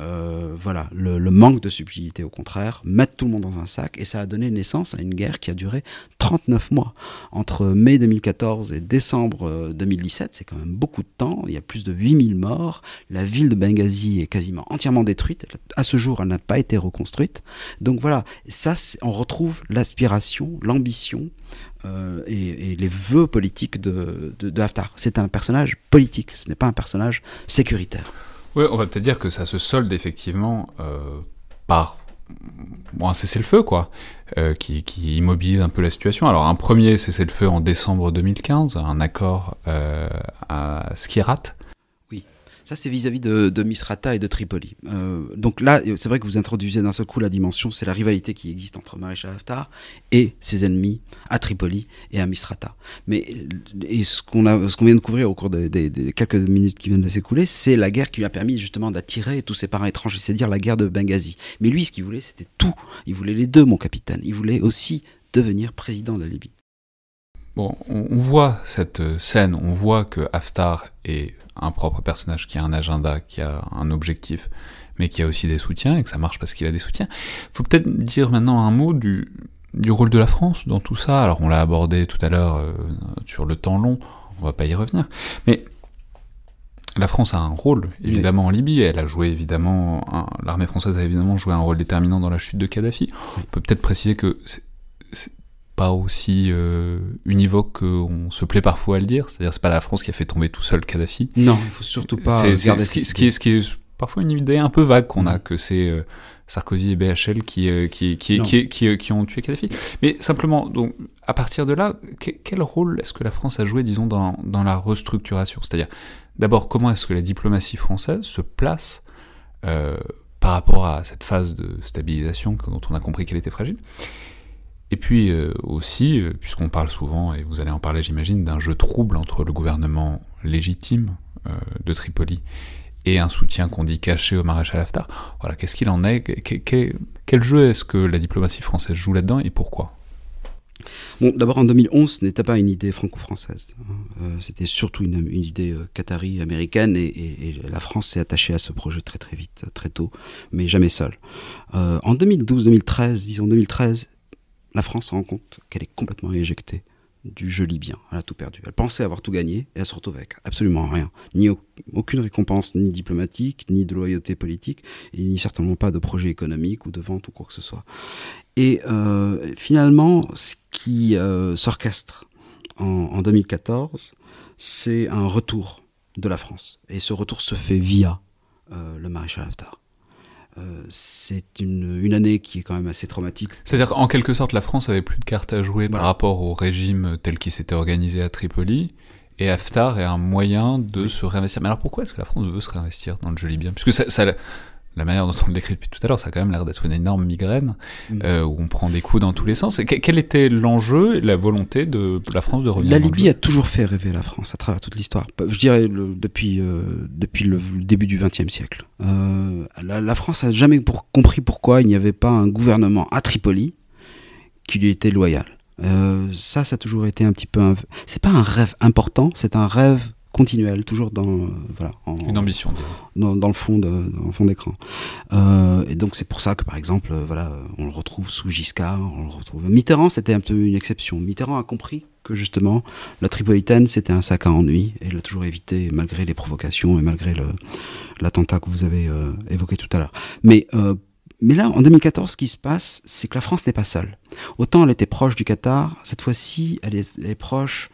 le manque de subtilité au contraire, mettre tout le monde dans un sac, et ça a donné naissance à une guerre qui a duré 39 mois, entre mai 2014 et décembre 2017, c'est quand même beaucoup de temps, il y a plus de 8000 morts, la ville de Benghazi est quasiment entièrement détruite, à ce jour elle n'a pas été reconstruite, donc voilà, ça on retrouve l'aspiration, l'ambition, et les vœux politiques de Haftar, c'est un personnage politique, ce n'est pas un personnage sécuritaire. Oui, on va peut-être dire que ça se solde effectivement par un cessez-le-feu, quoi, qui immobilise un peu la situation. Alors, un premier cessez-le-feu en décembre 2015, un accord à Sirte. Ça, c'est vis-à-vis de Misrata et de Tripoli. Donc là, c'est vrai que vous introduisez d'un seul coup la dimension, c'est la rivalité qui existe entre Maréchal Haftar et ses ennemis à Tripoli et à Misrata. Mais ce qu'on vient de couvrir au cours des quelques minutes qui viennent de s'écouler, c'est la guerre qui lui a permis justement d'attirer tous ses parents étrangers, c'est-à-dire la guerre de Benghazi. Mais lui, ce qu'il voulait, c'était tout. Il voulait les deux, mon capitaine. Il voulait aussi devenir président de la Libye. Bon, on voit cette scène, on voit que Haftar est un propre personnage qui a un agenda, qui a un objectif, mais qui a aussi des soutiens, et que ça marche parce qu'il a des soutiens. Il faut peut-être dire maintenant un mot du rôle de la France dans tout ça. Alors on l'a abordé tout à l'heure sur le temps long, on va pas y revenir. Mais la France a un rôle, évidemment, en Libye, elle a joué évidemment, l'armée française a évidemment joué un rôle déterminant dans la chute de Kadhafi. On peut peut-être préciser que c'est pas aussi univoque qu'on se plaît parfois à le dire, c'est-à-dire c'est pas la France qui a fait tomber tout seul Kadhafi. Non, il faut surtout pas regarder ce qui est parfois une idée un peu vague qu'on a, que c'est Sarkozy et BHL qui ont tué Kadhafi. Mais simplement, donc à partir de là, quel rôle est-ce que la France a joué, disons, dans la restructuration ? C'est-à-dire, d'abord, comment est-ce que la diplomatie française se place par rapport à cette phase de stabilisation dont on a compris qu'elle était fragile ? Et puis aussi, puisqu'on parle souvent, et vous allez en parler j'imagine, d'un jeu trouble entre le gouvernement légitime de Tripoli et un soutien qu'on dit caché au maréchal Haftar, voilà, qu'est-ce qu'il en est ? Quel jeu est-ce que la diplomatie française joue là-dedans et pourquoi ? Bon, d'abord en 2011, ce n'était pas une idée franco-française, c'était surtout une idée qatari-américaine et la France s'est attachée à ce projet très très vite, très tôt, mais jamais seule. En 2012-2013, disons 2013, la France se rend compte qu'elle est complètement éjectée du jeu libyen. Elle a tout perdu. Elle pensait avoir tout gagné et elle se retrouve avec absolument rien. Ni aucune récompense, ni diplomatique, ni de loyauté politique, et ni certainement pas de projet économique ou de vente ou quoi que ce soit. Et finalement, ce qui s'orchestre en 2014, c'est un retour de la France. Et ce retour se fait via le maréchal Haftar. C'est une année qui est quand même assez traumatique. C'est-à-dire qu'en quelque sorte, la France avait plus de cartes à jouer par rapport au régime tel qu'il s'était organisé à Tripoli, et Haftar est un moyen de se réinvestir. Mais alors pourquoi est-ce que la France veut se réinvestir dans le jeu libyen ? Puisque ça, la manière dont on le décrit depuis tout à l'heure, ça a quand même l'air d'être une énorme migraine, où on prend des coups dans tous les sens. Et quel était l'enjeu, la volonté de la France de revenir ? La Libye a toujours fait rêver la France à travers toute l'histoire. Je dirais depuis le début du XXe siècle. La France n'a jamais compris pourquoi il n'y avait pas un gouvernement à Tripoli qui lui était loyal. Ça a toujours été un petit peu... C'est pas un rêve important, c'est un rêve continuelle, toujours une ambition, dans le fond d'écran. Et donc c'est pour ça que par exemple, on le retrouve sous Giscard, Mitterrand, c'était un peu une exception. Mitterrand a compris que justement la Tripolitaine c'était un sac à ennui et l'a toujours évité malgré les provocations et malgré l'attentat que vous avez évoqué tout à l'heure. Mais là, en 2014, ce qui se passe, c'est que la France n'est pas seule. Autant elle était proche du Qatar, cette fois-ci, elle est proche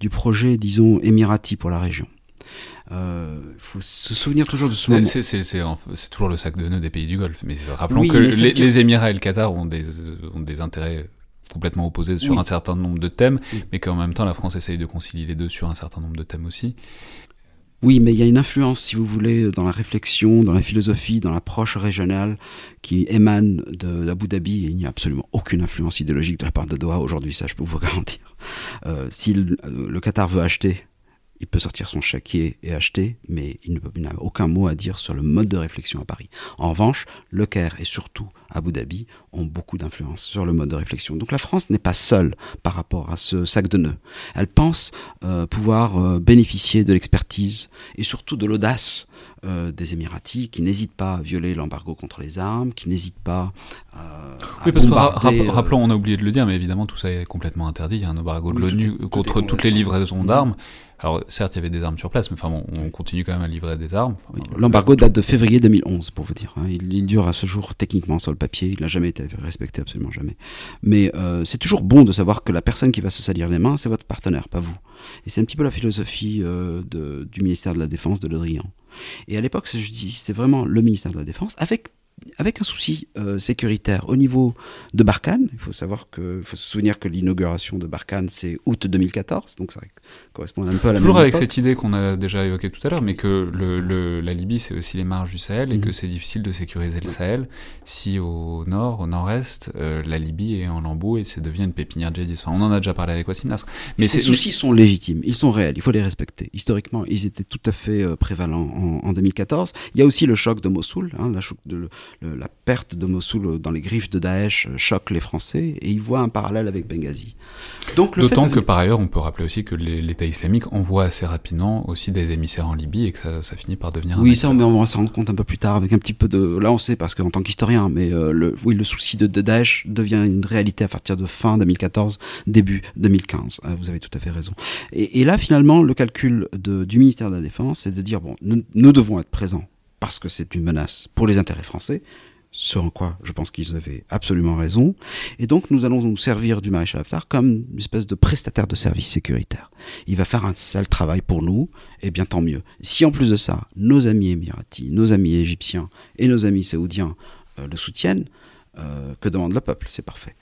du projet, disons, émirati pour la région. Faut se souvenir toujours de ce moment. C'est toujours le sac de nœuds des pays du Golfe. Mais rappelons les Émirats et le Qatar ont des intérêts complètement opposés sur un certain nombre de thèmes, mais qu'en même temps, la France essaye de concilier les deux sur un certain nombre de thèmes aussi. Oui, mais il y a une influence, si vous voulez, dans la réflexion, dans la philosophie, dans l'approche régionale qui émane d'Abu Dhabi. Et il n'y a absolument aucune influence idéologique de la part de Doha aujourd'hui, ça je peux vous garantir. Si le Qatar veut acheter, il peut sortir son chéquier et acheter, mais il n'a aucun mot à dire sur le mode de réflexion à Paris. En revanche, le Caire et surtout Abu Dhabi ont beaucoup d'influence sur le mode de réflexion. Donc la France n'est pas seule par rapport à ce sac de nœuds. Elle pense pouvoir bénéficier de l'expertise et surtout de l'audace des Émiratis, qui n'hésitent pas à violer l'embargo contre les armes, qui n'hésitent pas à bombarder... Rappelons, on a oublié de le dire, mais évidemment tout ça est complètement interdit. Il y a un embargo de l'ONU contre toutes les livraisons d'armes. Alors certes, il y avait des armes sur place, mais on continue quand même à livrer des armes. L'embargo date de février 2011, pour vous dire. Il dure à ce jour techniquement sur le papier, il n'a jamais été respecté, absolument jamais. Mais c'est toujours bon de savoir que la personne qui va se salir les mains, c'est votre partenaire, pas vous. Et c'est un petit peu la philosophie du ministère de la Défense de Le Drian. Et à l'époque, je dis, c'est vraiment le ministère de la Défense, avec avec un souci sécuritaire au niveau de Barkhane. Il faut se souvenir que l'inauguration de Barkhane, c'est août 2014, donc ça correspond un peu à la même époque. Toujours avec cette idée qu'on a déjà évoquée tout à l'heure, mais que la Libye, c'est aussi les marges du Sahel, et que c'est difficile de sécuriser le Sahel si au nord-est, la Libye est en lambeaux et ça devient une pépinière djihadiste. Enfin, on en a déjà parlé avec Wassim Nasr. Mais ces soucis sont légitimes, ils sont réels, il faut les respecter. Historiquement, ils étaient tout à fait prévalents en 2014. Il y a aussi le choc de Mossoul, la perte de Mossoul dans les griffes de Daesh choque les Français, et ils voient un parallèle avec Benghazi. D'autant que par ailleurs, on peut rappeler aussi que l'État islamique envoie assez rapidement aussi des émissaires en Libye, et que ça finit par devenir... Oui, ça on va s'en rendre compte un peu plus tard, avec un petit peu de... Là on sait, parce qu'en tant qu'historien, mais le souci de Daesh devient une réalité à partir de fin 2014, début 2015. Vous avez tout à fait raison. Et là finalement, le calcul du ministère de la Défense, c'est de dire, bon, nous devons être présents, parce que c'est une menace pour les intérêts français, ce en quoi je pense qu'ils avaient absolument raison, et donc nous allons nous servir du maréchal Haftar comme une espèce de prestataire de services sécuritaires. Il va faire un sale travail pour nous, et bien tant mieux. Si en plus de ça, nos amis émiratis, nos amis égyptiens et nos amis saoudiens le soutiennent, que demande le peuple? C'est parfait.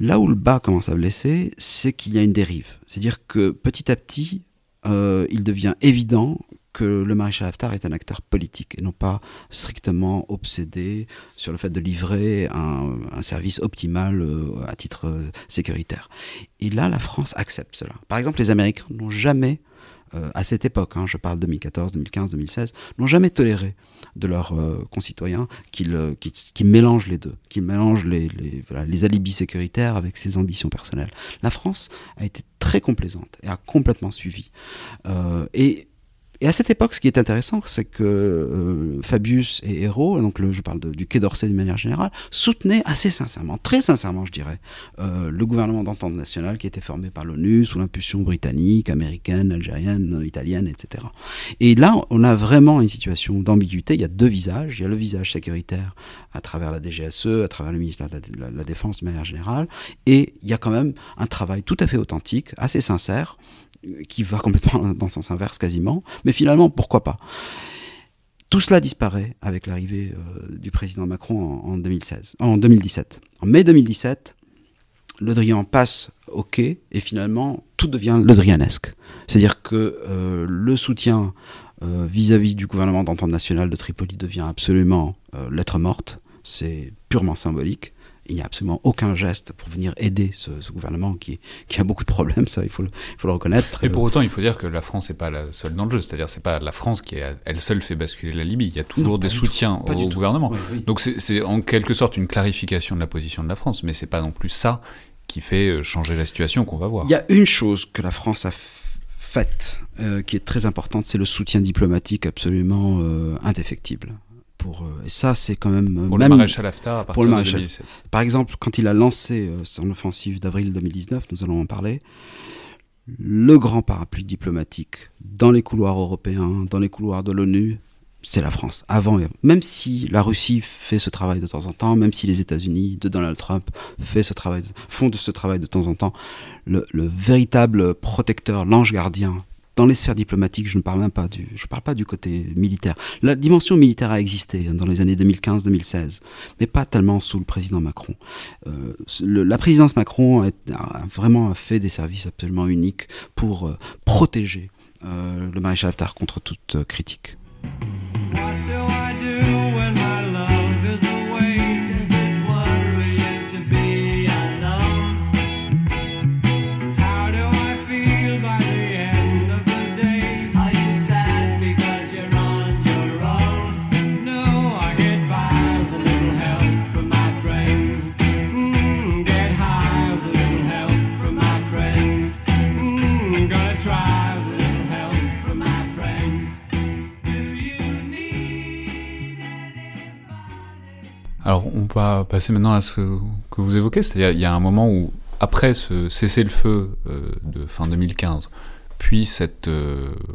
Là où le bas commence à blesser, c'est qu'il y a une dérive. C'est-à-dire que petit à petit, il devient évident que le maréchal Haftar est un acteur politique et non pas strictement obsédé sur le fait de livrer un service optimal à titre sécuritaire. Et là, la France accepte cela. Par exemple, les Américains n'ont jamais, à cette époque, je parle 2014, 2015, 2016, n'ont jamais toléré de leurs concitoyens qu'ils mélangent les deux, qu'ils mélangent les alibis sécuritaires avec ses ambitions personnelles. La France a été très complaisante et a complètement suivi. Et à cette époque, ce qui est intéressant, c'est que Fabius et Hérault, donc je parle du Quai d'Orsay d'une manière générale, soutenaient assez sincèrement, très sincèrement je dirais, le gouvernement d'entente nationale qui était formé par l'ONU sous l'impulsion britannique, américaine, algérienne, italienne, etc. Et là, on a vraiment une situation d'ambiguïté. Il y a deux visages. Il y a le visage sécuritaire à travers la DGSE, à travers le ministère de la Défense de manière générale, et il y a quand même un travail tout à fait authentique, assez sincère, qui va complètement dans le sens inverse quasiment, mais finalement, pourquoi pas? Tout cela disparaît avec l'arrivée du président Macron en 2017. En mai 2017, Le Drian passe au quai, et finalement, tout devient le Drianesque. C'est-à-dire que le soutien vis-à-vis du gouvernement d'entente nationale de Tripoli devient absolument lettre morte, c'est purement symbolique. Il n'y a absolument aucun geste pour venir aider ce gouvernement qui a beaucoup de problèmes, ça, il faut le reconnaître. Et pour autant, il faut dire que la France n'est pas la seule dans le jeu, c'est-à-dire que ce n'est pas la France qui, elle seule, fait basculer la Libye. Il y a toujours des soutiens au gouvernement. Ouais, oui. Donc c'est en quelque sorte une clarification de la position de la France, mais ce n'est pas non plus ça qui fait changer la situation qu'on va voir. Il y a une chose que la France a faite, qui est très importante, c'est le soutien diplomatique absolument indéfectible. Et ça, c'est quand même... Pour le maréchal Haftar à partir de 2017. Par exemple, quand il a lancé son offensive d'avril 2019, nous allons en parler, le grand parapluie diplomatique dans les couloirs européens, dans les couloirs de l'ONU, c'est la France, avant et avant. Même si la Russie fait ce travail de temps en temps, même si les États-Unis de Donald Trump font de ce travail de temps en temps, le véritable protecteur, l'ange gardien, dans les sphères diplomatiques, je ne parle pas du côté militaire. La dimension militaire a existé dans les années 2015-2016, mais pas tellement sous le président Macron. La présidence Macron a vraiment fait des services absolument uniques pour protéger le maréchal Haftar contre toute critique. Alors, on va passer maintenant à ce que vous évoquez, c'est-à-dire il y a un moment où, après ce cessez-le-feu de fin 2015, puis cette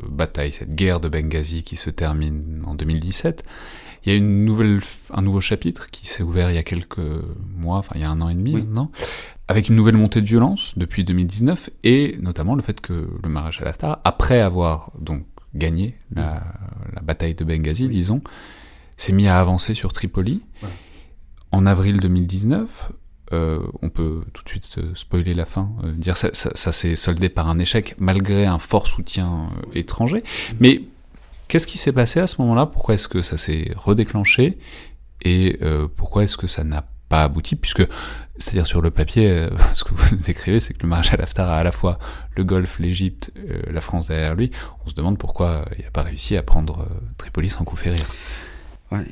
bataille, cette guerre de Benghazi qui se termine en 2017, il y a un nouveau chapitre qui s'est ouvert il y a quelques mois, enfin il y a un an et demi maintenant, avec une nouvelle montée de violence depuis 2019, et notamment le fait que le maréchal Haftar, après avoir donc gagné la bataille de Benghazi, disons, s'est mis à avancer sur Tripoli. Ouais. En avril 2019, on peut tout de suite spoiler la fin, dire ça s'est soldé par un échec malgré un fort soutien étranger. Mais qu'est-ce qui s'est passé à ce moment-là ? Pourquoi est-ce que ça s'est redéclenché ? Et pourquoi est-ce que ça n'a pas abouti ? Puisque, c'est-à-dire sur le papier, ce que vous décrivez, c'est que le maréchal Haftar a à la fois le Golfe, l'Égypte, la France derrière lui. On se demande pourquoi il n'a pas réussi à prendre Tripoli sans coup férir. Ouais,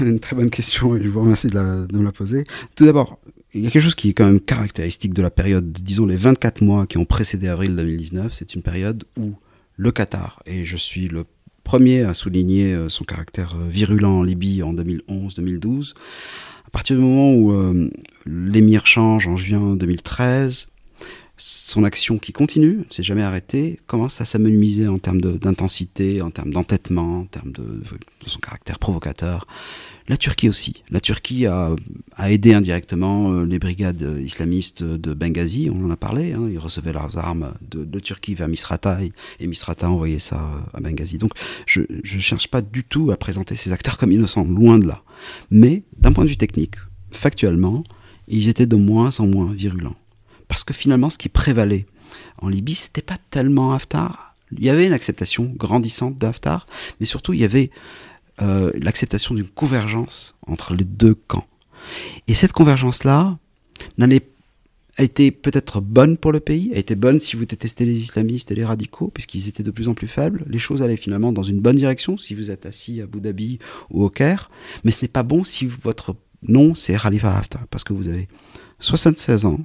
une très bonne question, et je vous remercie de me la poser. Tout d'abord, il y a quelque chose qui est quand même caractéristique de la période, disons les 24 mois qui ont précédé avril 2019, c'est une période où le Qatar, et je suis le premier à souligner son caractère virulent en Libye en 2011-2012, à partir du moment où l'émir change en juin 2013, son action qui continue, s'est jamais arrêtée, commence à s'amenuiser en termes d'intensité, en termes d'entêtement, en termes de son caractère provocateur. La Turquie aussi. La Turquie a aidé indirectement les brigades islamistes de Benghazi, on en a parlé, hein, ils recevaient leurs armes de Turquie vers Misrata, et Misrata envoyait ça à Benghazi. Donc je ne cherche pas du tout à présenter ces acteurs comme innocents, loin de là. Mais d'un point de vue technique, factuellement, ils étaient de moins en moins virulents. Parce que finalement, ce qui prévalait en Libye, c'était pas tellement Haftar. Il y avait une acceptation grandissante d'Haftar, mais surtout, il y avait l'acceptation d'une convergence entre les deux camps. Et cette convergence-là a été peut-être bonne pour le pays, a été bonne si vous détestez les islamistes et les radicaux, puisqu'ils étaient de plus en plus faibles. Les choses allaient finalement dans une bonne direction si vous êtes assis à Abu Dhabi ou au Caire, mais ce n'est pas bon si votre nom, c'est Khalifa Haftar, parce que vous avez 76 ans,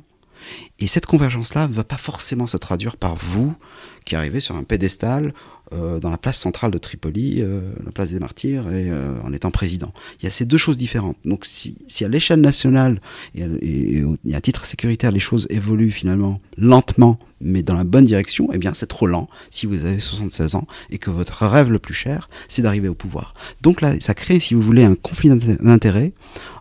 et cette convergence-là ne va pas forcément se traduire par vous, qui arrivez sur un pédestal dans la place centrale de Tripoli, la place des Martyrs, et en étant président. Il y a ces deux choses différentes. Donc si à l'échelle nationale et à titre sécuritaire, les choses évoluent finalement lentement, mais dans la bonne direction, eh bien c'est trop lent si vous avez 76 ans et que votre rêve le plus cher, c'est d'arriver au pouvoir. Donc là, ça crée, si vous voulez, un conflit d'intérêts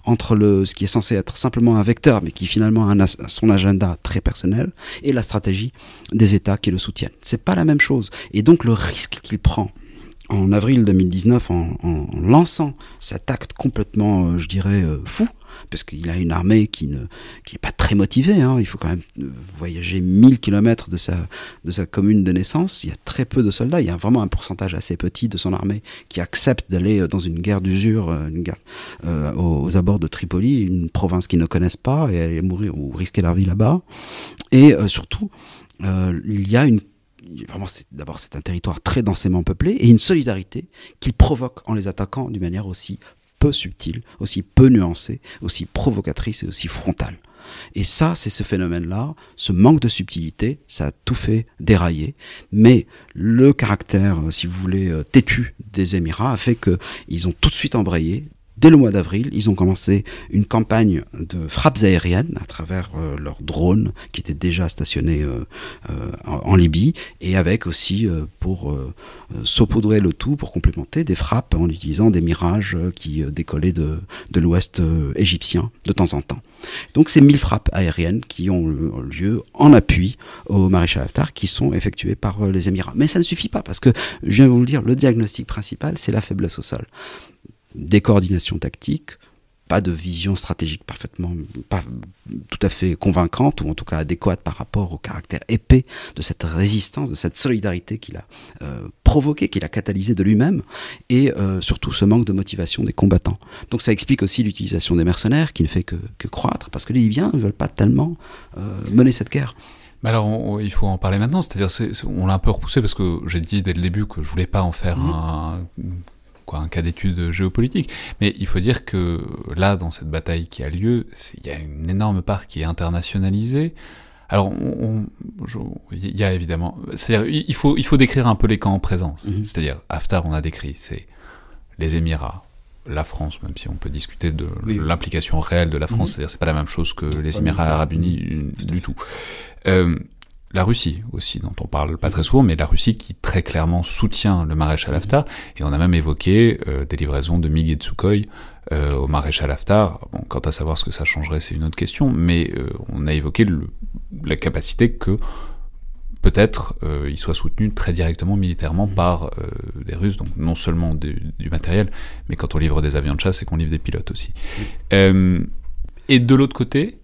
entre ce qui est censé être simplement un vecteur, mais qui finalement a son agenda très personnel, et la stratégie des États qui le soutiennent. C'est pas la même chose. Et donc le risque qu'il prend en avril 2019 en lançant cet acte complètement, je dirais, fou, parce qu'il a une armée qui n'est pas très motivée, hein. Il faut quand même voyager 1000 km de sa commune de naissance, il y a très peu de soldats, il y a vraiment un pourcentage assez petit de son armée qui accepte d'aller dans une guerre d'usure, une guerre aux abords de Tripoli, une province qu'ils ne connaissent pas, et aller mourir ou risquer leur vie là-bas. Et surtout, il y a vraiment, d'abord, c'est un territoire très densément peuplé, et une solidarité qu'il provoque en les attaquant d'une manière aussi peu subtile, aussi peu nuancée, aussi provocatrice et aussi frontale. Et ça, c'est ce phénomène-là, ce manque de subtilité, ça a tout fait dérailler. Mais le caractère, si vous voulez, têtu des Émirats a fait qu'ils ont tout de suite embrayé. Dès le mois d'avril, ils ont commencé une campagne de frappes aériennes à travers leurs drones qui étaient déjà stationnés en Libye, et avec aussi, pour saupoudrer le tout, pour complémenter, des frappes en utilisant des mirages qui décollaient de l'ouest égyptien de temps en temps. Donc ces 1000 frappes aériennes qui ont lieu en appui au maréchal Haftar, qui sont effectuées par les Émirats. Mais ça ne suffit pas, parce que, je viens de vous le dire, le diagnostic principal, c'est la faiblesse au sol. Des coordinations tactiques, pas de vision stratégique pas tout à fait convaincante, ou en tout cas adéquate par rapport au caractère épais de cette résistance, de cette solidarité qu'il a provoquée, qu'il a catalysée de lui-même, et surtout ce manque de motivation des combattants. Donc ça explique aussi l'utilisation des mercenaires, qui ne fait que croître, parce que les Libyens ne veulent pas tellement mener cette guerre. Alors, il faut en parler maintenant, c'est-à-dire on l'a un peu repoussé, parce que j'ai dit dès le début que je ne voulais pas en faire un cas d'étude géopolitique. Mais il faut dire que là, dans cette bataille qui a lieu, il y a une énorme part qui est internationalisée. Alors, il y a évidemment... C'est-à-dire, il faut décrire un peu les camps en présence. Mm-hmm. C'est-à-dire, Haftar, on a décrit, c'est les Émirats, la France, même si on peut discuter de l'implication réelle de la France, c'est-à-dire c'est pas la même chose que les Émirats arabes unis du tout. La Russie aussi, dont on parle pas très souvent, mais la Russie qui très clairement soutient le maréchal Haftar, et on a même évoqué des livraisons de MiG et de Sukhoi au maréchal Haftar. Bon, quant à savoir ce que ça changerait, c'est une autre question, mais on a évoqué la capacité que peut-être il soit soutenu très directement militairement par des Russes, donc non seulement du matériel, mais quand on livre des avions de chasse, c'est qu'on livre des pilotes aussi. Oui. Et de l'autre côté,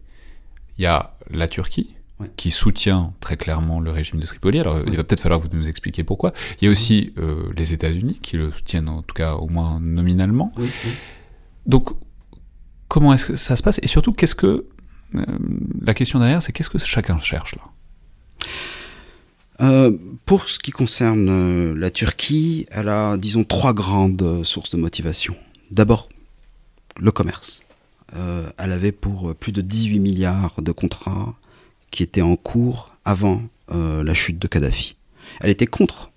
il y a la Turquie, qui soutient très clairement le régime de Tripoli. Alors, il va peut-être falloir que vous nous expliquiez pourquoi. Il y a aussi les États-Unis qui le soutiennent, en tout cas au moins nominalement. Oui, oui. Donc, comment est-ce que ça se passe ? Et surtout, qu'est-ce que... la question derrière, c'est qu'est-ce que chacun cherche, là ? Pour ce qui concerne la Turquie, elle a, disons, trois grandes sources de motivation. D'abord, le commerce. Elle avait pour plus de 18 milliards de contrats qui étaient en cours avant la chute de Kadhafi. Elle était contre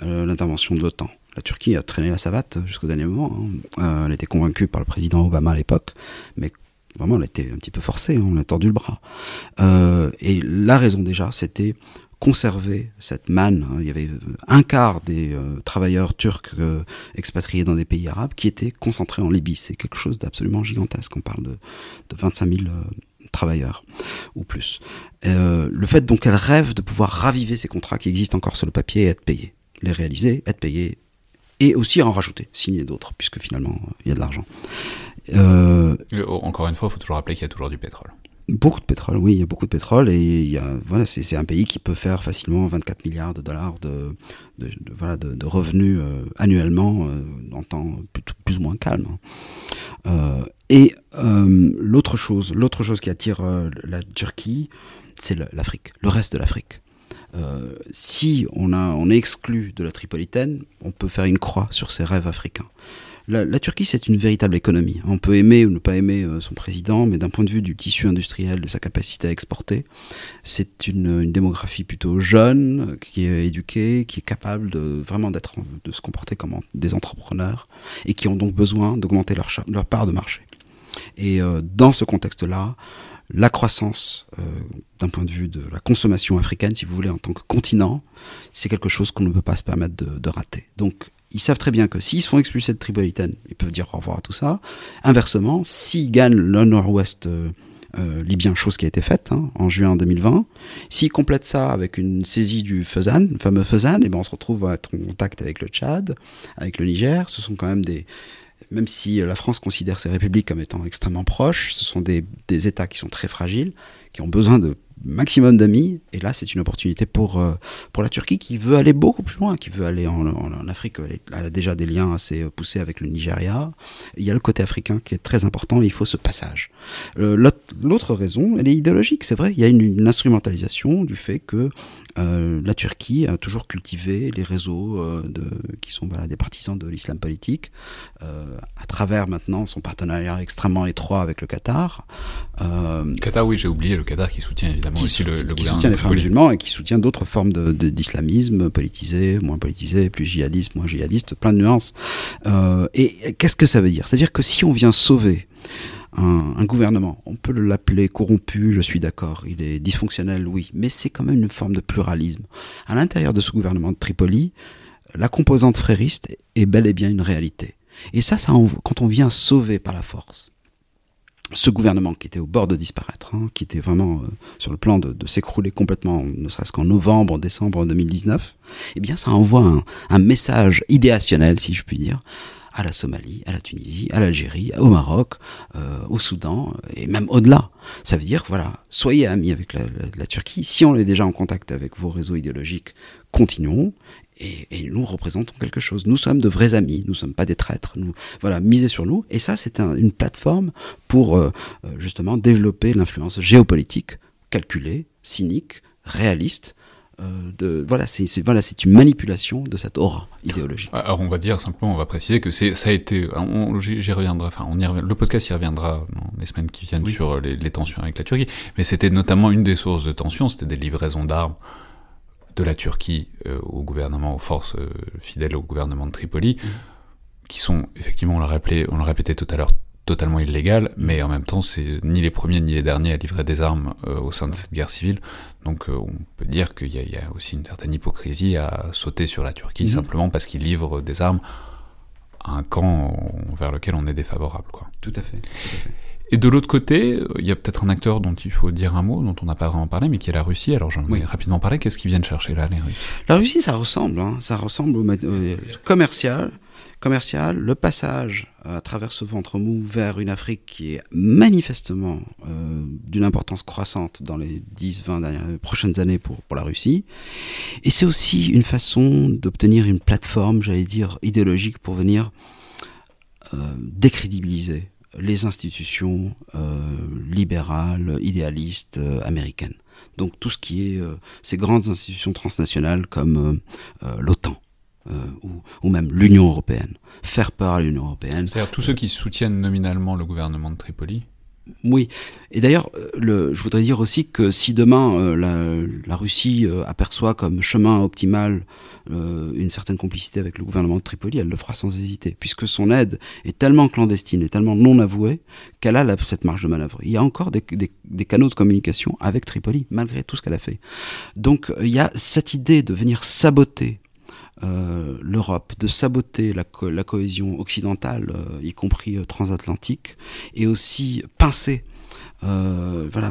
l'intervention de l'OTAN. La Turquie a traîné la savate jusqu'au dernier moment. Elle était convaincue par le président Obama à l'époque, mais vraiment, elle était un petit peu forcée, on a tordu le bras. Et la raison déjà, c'était conserver cette manne. Il y avait un quart des travailleurs turcs expatriés dans des pays arabes qui étaient concentrés en Libye. C'est quelque chose d'absolument gigantesque. On parle de 25 000 travailleurs ou plus. Le fait donc qu'elle rêve de pouvoir raviver ces contrats qui existent encore sur le papier et être payés. Les réaliser, être payés et aussi en rajouter, signer d'autres, puisque finalement, il y a de l'argent. Encore une fois, il faut toujours rappeler qu'il y a toujours du pétrole. Beaucoup de pétrole, oui, il y a beaucoup de pétrole et il y a, voilà, c'est un pays qui peut faire facilement 24 milliards de dollars de revenus annuellement en temps plus ou moins calme. L'autre chose qui attire la Turquie, c'est l'Afrique, le reste de l'Afrique. Si on est exclu de la Tripolitaine, on peut faire une croix sur ses rêves africains. La Turquie, c'est une véritable économie. On peut aimer ou ne pas aimer son président, mais d'un point de vue du tissu industriel, de sa capacité à exporter, c'est une démographie plutôt jeune, qui est éduquée, qui est capable de se comporter comme des entrepreneurs et qui ont donc besoin d'augmenter leur part de marché. Et dans ce contexte-là, la croissance, d'un point de vue de la consommation africaine, si vous voulez, en tant que continent, c'est quelque chose qu'on ne peut pas se permettre de rater. Donc, ils savent très bien que s'ils se font expulser de Tripolitaine, ils peuvent dire au revoir à tout ça. Inversement, s'ils gagnent le nord-ouest libyen, chose qui a été faite en juin 2020, s'ils complètent ça avec une saisie du Fezzan, le fameux Fezzan, et ben on se retrouve à être en contact avec le Tchad, avec le Niger. Ce sont quand même même si la France considère ces républiques comme étant extrêmement proches, ce sont des États qui sont très fragiles, qui ont besoin de maximum d'amis, et là c'est une opportunité pour la Turquie qui veut aller beaucoup plus loin, qui veut aller en Afrique. Elle a déjà des liens assez poussés avec le Nigeria. Il y a le côté africain qui est très important, et il faut ce passage. L'autre raison, elle est idéologique, c'est vrai. Il y a une instrumentalisation du fait que la Turquie a toujours cultivé les réseaux qui sont des partisans de l'islam politique, à travers maintenant son partenariat extrêmement étroit avec le Qatar. Qatar, oui, j'ai oublié, le Qatar qui soutient évidemment aussi le gouvernement. Qui soutient les Frères musulmans et qui soutient d'autres formes d'islamisme politisé, moins politisé, plus djihadiste, moins djihadiste, plein de nuances. Et qu'est-ce que ça veut dire ? Ça veut dire que si on vient sauver un gouvernement, on peut l'appeler corrompu, je suis d'accord, il est dysfonctionnel, oui, mais c'est quand même une forme de pluralisme. À l'intérieur de ce gouvernement de Tripoli, la composante frériste est bel et bien une réalité. Et ça quand on vient sauver par la force ce gouvernement qui était au bord de disparaître, qui était vraiment sur le plan de s'écrouler complètement, ne serait-ce qu'en novembre, en décembre 2019, eh bien ça envoie un message idéationnel, si je puis dire, à la Somalie, à la Tunisie, à l'Algérie, au Maroc, au Soudan, et même au-delà. Ça veut dire, voilà, soyez amis avec la Turquie. Si on est déjà en contact avec vos réseaux idéologiques, continuons, et nous représentons quelque chose. Nous sommes de vrais amis, nous ne sommes pas des traîtres. Misez sur nous. Et ça, c'est une plateforme pour, justement, développer l'influence géopolitique, calculée, cynique, réaliste. C'est une manipulation de cette aura idéologique. Alors on va préciser que le podcast y reviendra dans les semaines qui viennent sur les tensions avec la Turquie, mais c'était notamment une des sources de tensions, c'était des livraisons d'armes de la Turquie au gouvernement, aux forces fidèles au gouvernement de Tripoli, qui sont effectivement, on le répétait tout à l'heure, totalement illégal, mais en même temps, c'est ni les premiers ni les derniers à livrer des armes au sein de cette guerre civile. Donc, on peut dire qu'il y a aussi une certaine hypocrisie à sauter sur la Turquie simplement parce qu'ils livrent des armes à un camp vers lequel on est défavorable, quoi. Tout à fait. Et de l'autre côté, il y a peut-être un acteur dont il faut dire un mot, dont on n'a pas vraiment parlé, mais qui est la Russie. Alors j'en ai rapidement parlé. Qu'est-ce qu'ils viennent chercher là, les Russes ? La Russie, ça ressemble au commercial, le passage à travers ce ventre mou vers une Afrique qui est manifestement d'une importance croissante dans les 10-20 prochaines années pour la Russie. Et c'est aussi une façon d'obtenir une plateforme, j'allais dire, idéologique pour venir décrédibiliser les institutions libérales, idéalistes américaines. Donc tout ce qui est ces grandes institutions transnationales comme l'OTAN. Ou même l'Union européenne. Faire peur à l'Union européenne. C'est-à-dire tous ceux qui soutiennent nominalement le gouvernement de Tripoli ? Oui. Et d'ailleurs, je voudrais dire aussi que si demain la Russie aperçoit comme chemin optimal une certaine complicité avec le gouvernement de Tripoli, elle le fera sans hésiter, puisque son aide est tellement clandestine et tellement non avouée qu'elle a cette marge de manœuvre. Il y a encore des canaux de communication avec Tripoli, malgré tout ce qu'elle a fait. Donc il y a cette idée de venir saboter l'Europe, de saboter la cohésion occidentale, y compris transatlantique, et aussi pincer,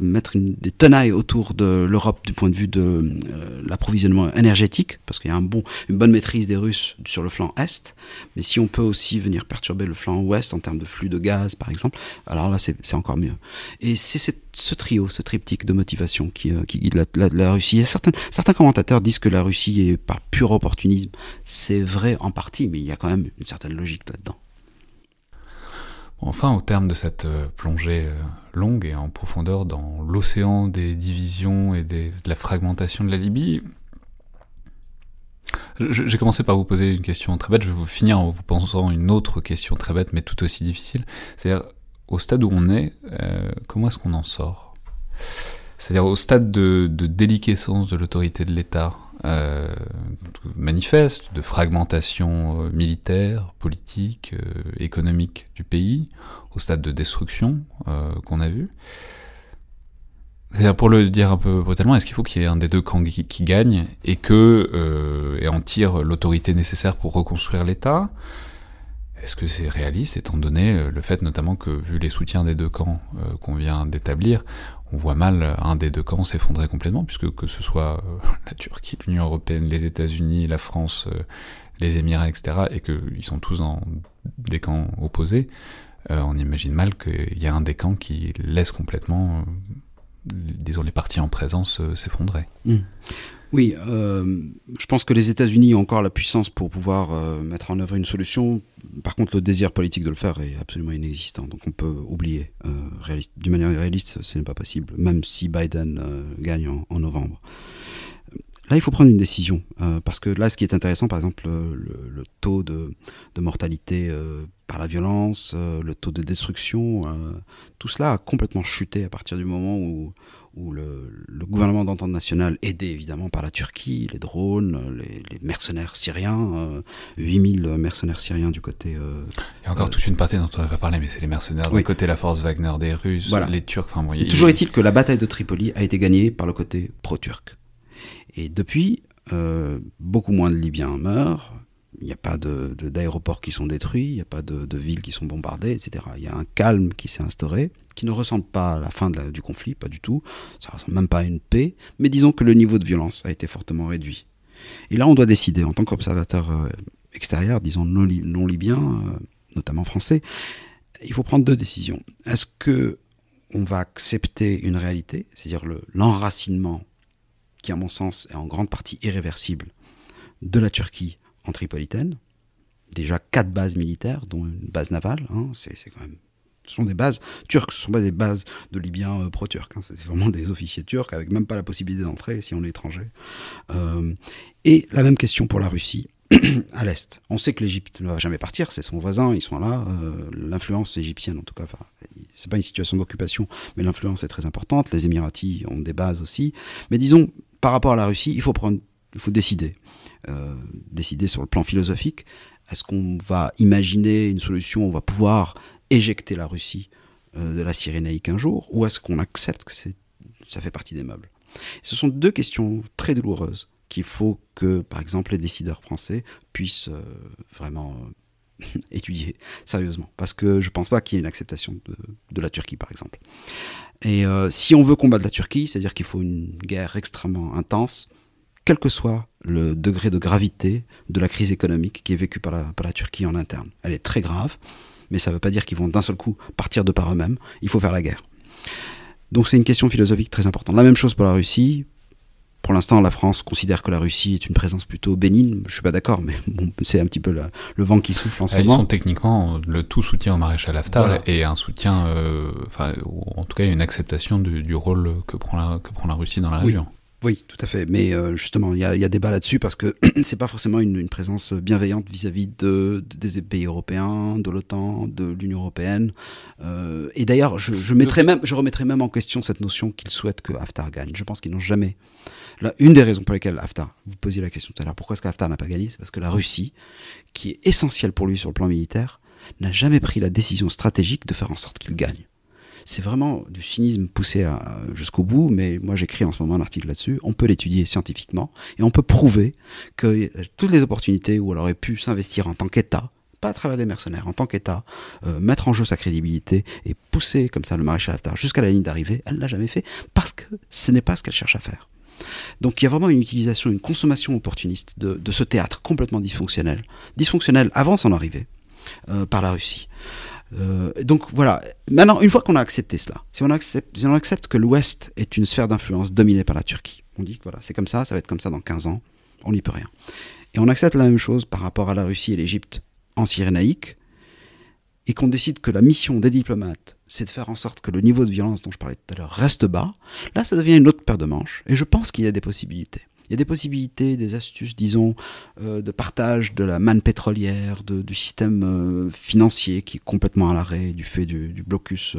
mettre des tenailles autour de l'Europe du point de vue de l'approvisionnement énergétique, parce qu'il y a une bonne maîtrise des Russes sur le flanc Est, mais si on peut aussi venir perturber le flanc Ouest en termes de flux de gaz, par exemple, alors là c'est encore mieux. Et c'est ce triptyque de motivation qui guide la Russie. Et certains commentateurs disent que la Russie est par pur opportunisme. C'est vrai en partie, mais il y a quand même une certaine logique là-dedans. Enfin, au terme de cette plongée longue et en profondeur dans l'océan des divisions et de la fragmentation de la Libye, j'ai commencé par vous poser une question très bête. Je vais vous finir en vous posant une autre question très bête, mais tout aussi difficile. C'est-à-dire, au stade où on est, comment est-ce qu'on en sort ? C'est-à-dire au stade de déliquescence de l'autorité de l'État manifeste, de fragmentation militaire, politique, économique du pays, au stade de destruction qu'on a vu. C'est-à-dire, pour le dire un peu brutalement, est-ce qu'il faut qu'il y ait un des deux camps qui gagne et et en tire l'autorité nécessaire pour reconstruire l'État ? Est-ce que c'est réaliste, étant donné le fait notamment que, vu les soutiens des deux camps qu'on vient d'établir, on voit mal un des deux camps s'effondrer complètement, puisque que ce soit la Turquie, l'Union européenne, les États-Unis, la France, les Émirats, etc., et qu'ils sont tous dans des camps opposés, on imagine mal qu'il y a un des camps qui laisse complètement, disons, les partis en présence s'effondrer. Mmh. Oui, je pense que les États-Unis ont encore la puissance pour pouvoir mettre en œuvre une solution. Par contre, le désir politique de le faire est absolument inexistant. Donc on peut oublier. D'une manière réaliste, ce n'est pas possible, même si Biden gagne en novembre. Là, il faut prendre une décision. Parce que là, ce qui est intéressant, par exemple, le taux de mortalité par la violence, le taux de destruction, tout cela a complètement chuté à partir du moment où le gouvernement d'entente nationale, aidé évidemment par la Turquie, les drones, les mercenaires syriens, 8000 mercenaires syriens du côté... il y a encore toute une partie dont on n'a pas parlé, mais c'est les mercenaires du côté la force Wagner des Russes, voilà. Les Turcs... Enfin, bon, toujours est-il que la bataille de Tripoli a été gagnée par le côté pro-turc. Et depuis, beaucoup moins de Libyens meurent, il n'y a pas d'aéroports qui sont détruits, il n'y a pas de villes qui sont bombardées, etc. Il y a un calme qui s'est instauré, qui ne ressemble pas à la fin du conflit, pas du tout. Ça ne ressemble même pas à une paix. Mais disons que le niveau de violence a été fortement réduit. Et là, on doit décider, en tant qu'observateur extérieur, disons non libyen, notamment français, il faut prendre deux décisions. Est-ce qu'on va accepter une réalité, c'est-à-dire l'enracinement, qui à mon sens est en grande partie irréversible, de la Turquie en Tripolitaine, déjà 4 bases militaires, dont une base navale, c'est quand même... Ce sont des bases turques, ce ne sont pas des bases de Libyens pro-turcs, c'est vraiment des officiers turcs avec même pas la possibilité d'entrer si on est étranger. Et la même question pour la Russie, à l'Est. On sait que l'Égypte ne va jamais partir, c'est son voisin, ils sont là, l'influence égyptienne en tout cas, c'est pas une situation d'occupation, mais l'influence est très importante, les Émiratis ont des bases aussi, mais disons, par rapport à la Russie, il faut décider. Décider sur le plan philosophique. Est-ce qu'on va imaginer une solution où on va pouvoir éjecter la Russie de la Cyrénaïque un jour, ou est-ce qu'on accepte que ça fait partie des meubles ? Ce sont deux questions très douloureuses qu'il faut que, par exemple, les décideurs français puissent vraiment étudier sérieusement, parce que je ne pense pas qu'il y ait une acceptation de la Turquie, par exemple. Et si on veut combattre la Turquie, c'est-à-dire qu'il faut une guerre extrêmement intense, quel que soit le degré de gravité de la crise économique qui est vécue par la Turquie en interne. Elle est très grave, mais ça ne veut pas dire qu'ils vont d'un seul coup partir de par eux-mêmes. Il faut faire la guerre. Donc c'est une question philosophique très importante. La même chose pour la Russie. Pour l'instant, la France considère que la Russie est une présence plutôt bénigne. Je ne suis pas d'accord, mais bon, c'est un petit peu le vent qui souffle en ce moment. Ils sont techniquement le tout soutien au maréchal Haftar, voilà. Et un soutien, en tout cas une acceptation du rôle que prend la Russie dans la région. Oui, tout à fait. Mais justement, il y a débat là-dessus parce que c'est pas forcément une présence bienveillante vis-à-vis des pays européens, de l'OTAN, de l'Union européenne. Et d'ailleurs, je remettrai même en question cette notion qu'ils souhaitent que Haftar gagne. Je pense qu'ils n'ont jamais. Là, une des raisons pour lesquelles Haftar, vous posiez la question tout à l'heure, pourquoi est-ce qu'Haftar n'a pas gagné, c'est parce que la Russie, qui est essentielle pour lui sur le plan militaire, n'a jamais pris la décision stratégique de faire en sorte qu'il gagne. C'est vraiment du cynisme poussé jusqu'au bout, mais moi j'écris en ce moment un article là-dessus. On peut l'étudier scientifiquement et on peut prouver que toutes les opportunités où elle aurait pu s'investir en tant qu'État, pas à travers des mercenaires, en tant qu'État, mettre en jeu sa crédibilité et pousser comme ça le maréchal Haftar jusqu'à la ligne d'arrivée, elle ne l'a jamais fait parce que ce n'est pas ce qu'elle cherche à faire. Donc il y a vraiment une utilisation, une consommation opportuniste de ce théâtre complètement dysfonctionnel avant son arrivée par la Russie. Donc voilà, maintenant une fois qu'on a accepté cela, si on accepte que l'Ouest est une sphère d'influence dominée par la Turquie, on dit que voilà, c'est comme ça va être comme ça dans 15 ans, on n'y peut rien. Et on accepte la même chose par rapport à la Russie et l'Égypte en Cyrénaïque, et qu'on décide que la mission des diplomates, c'est de faire en sorte que le niveau de violence dont je parlais tout à l'heure reste bas, là ça devient une autre paire de manches, et je pense qu'il y a des possibilités. Il y a des possibilités, des astuces, disons, de partage de la manne pétrolière, du système financier qui est complètement à l'arrêt du fait du blocus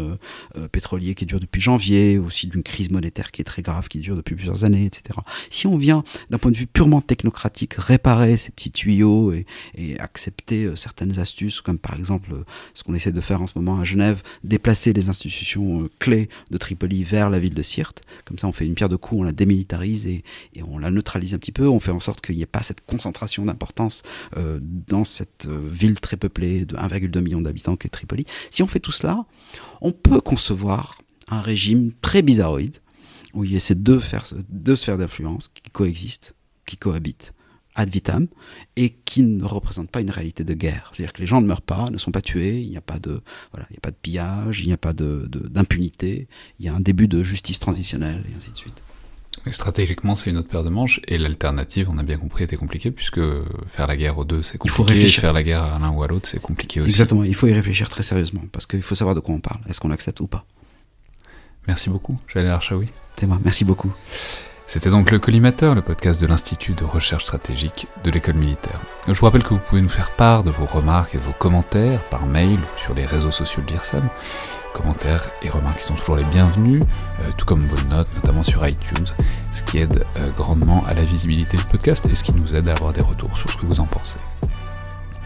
pétrolier qui dure depuis janvier, aussi d'une crise monétaire qui est très grave, qui dure depuis plusieurs années, etc. Si on vient, d'un point de vue purement technocratique, réparer ces petits tuyaux et accepter certaines astuces, comme par exemple ce qu'on essaie de faire en ce moment à Genève, déplacer les institutions clés de Tripoli vers la ville de Sirte, comme ça on fait une pierre de coups, on la démilitarise et on la neutralise un petit peu, on fait en sorte qu'il n'y ait pas cette concentration d'importance dans cette ville très peuplée de 1,2 million d'habitants qu'est Tripoli. Si on fait tout cela, on peut concevoir un régime très bizarroïde où il y a ces deux sphères d'influence qui coexistent, qui cohabitent ad vitam et qui ne représentent pas une réalité de guerre. C'est-à-dire que les gens ne meurent pas, ne sont pas tués, il n'y a pas de pillage, il n'y a pas d'impunité, il y a un début de justice transitionnelle et ainsi de suite. Mais stratégiquement, c'est une autre paire de manches, et l'alternative, on a bien compris, était compliquée, puisque faire la guerre aux deux, c'est compliqué, faire la guerre à l'un ou à l'autre, c'est compliqué aussi. Exactement, il faut y réfléchir très sérieusement, parce qu'il faut savoir de quoi on parle, est-ce qu'on l'accepte ou pas. Merci beaucoup, Jalel Harchaoui. C'est moi, merci beaucoup. C'était donc le Collimateur, le podcast de l'Institut de Recherche Stratégique de l'École Militaire. Je vous rappelle que vous pouvez nous faire part de vos remarques et de vos commentaires, par mail ou sur les réseaux sociaux de l'IRSAM. Commentaires et remarques qui sont toujours les bienvenus, tout comme vos notes, notamment sur iTunes, ce qui aide grandement à la visibilité du podcast et ce qui nous aide à avoir des retours sur ce que vous en pensez.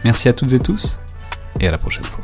Merci à toutes et tous, et à la prochaine fois.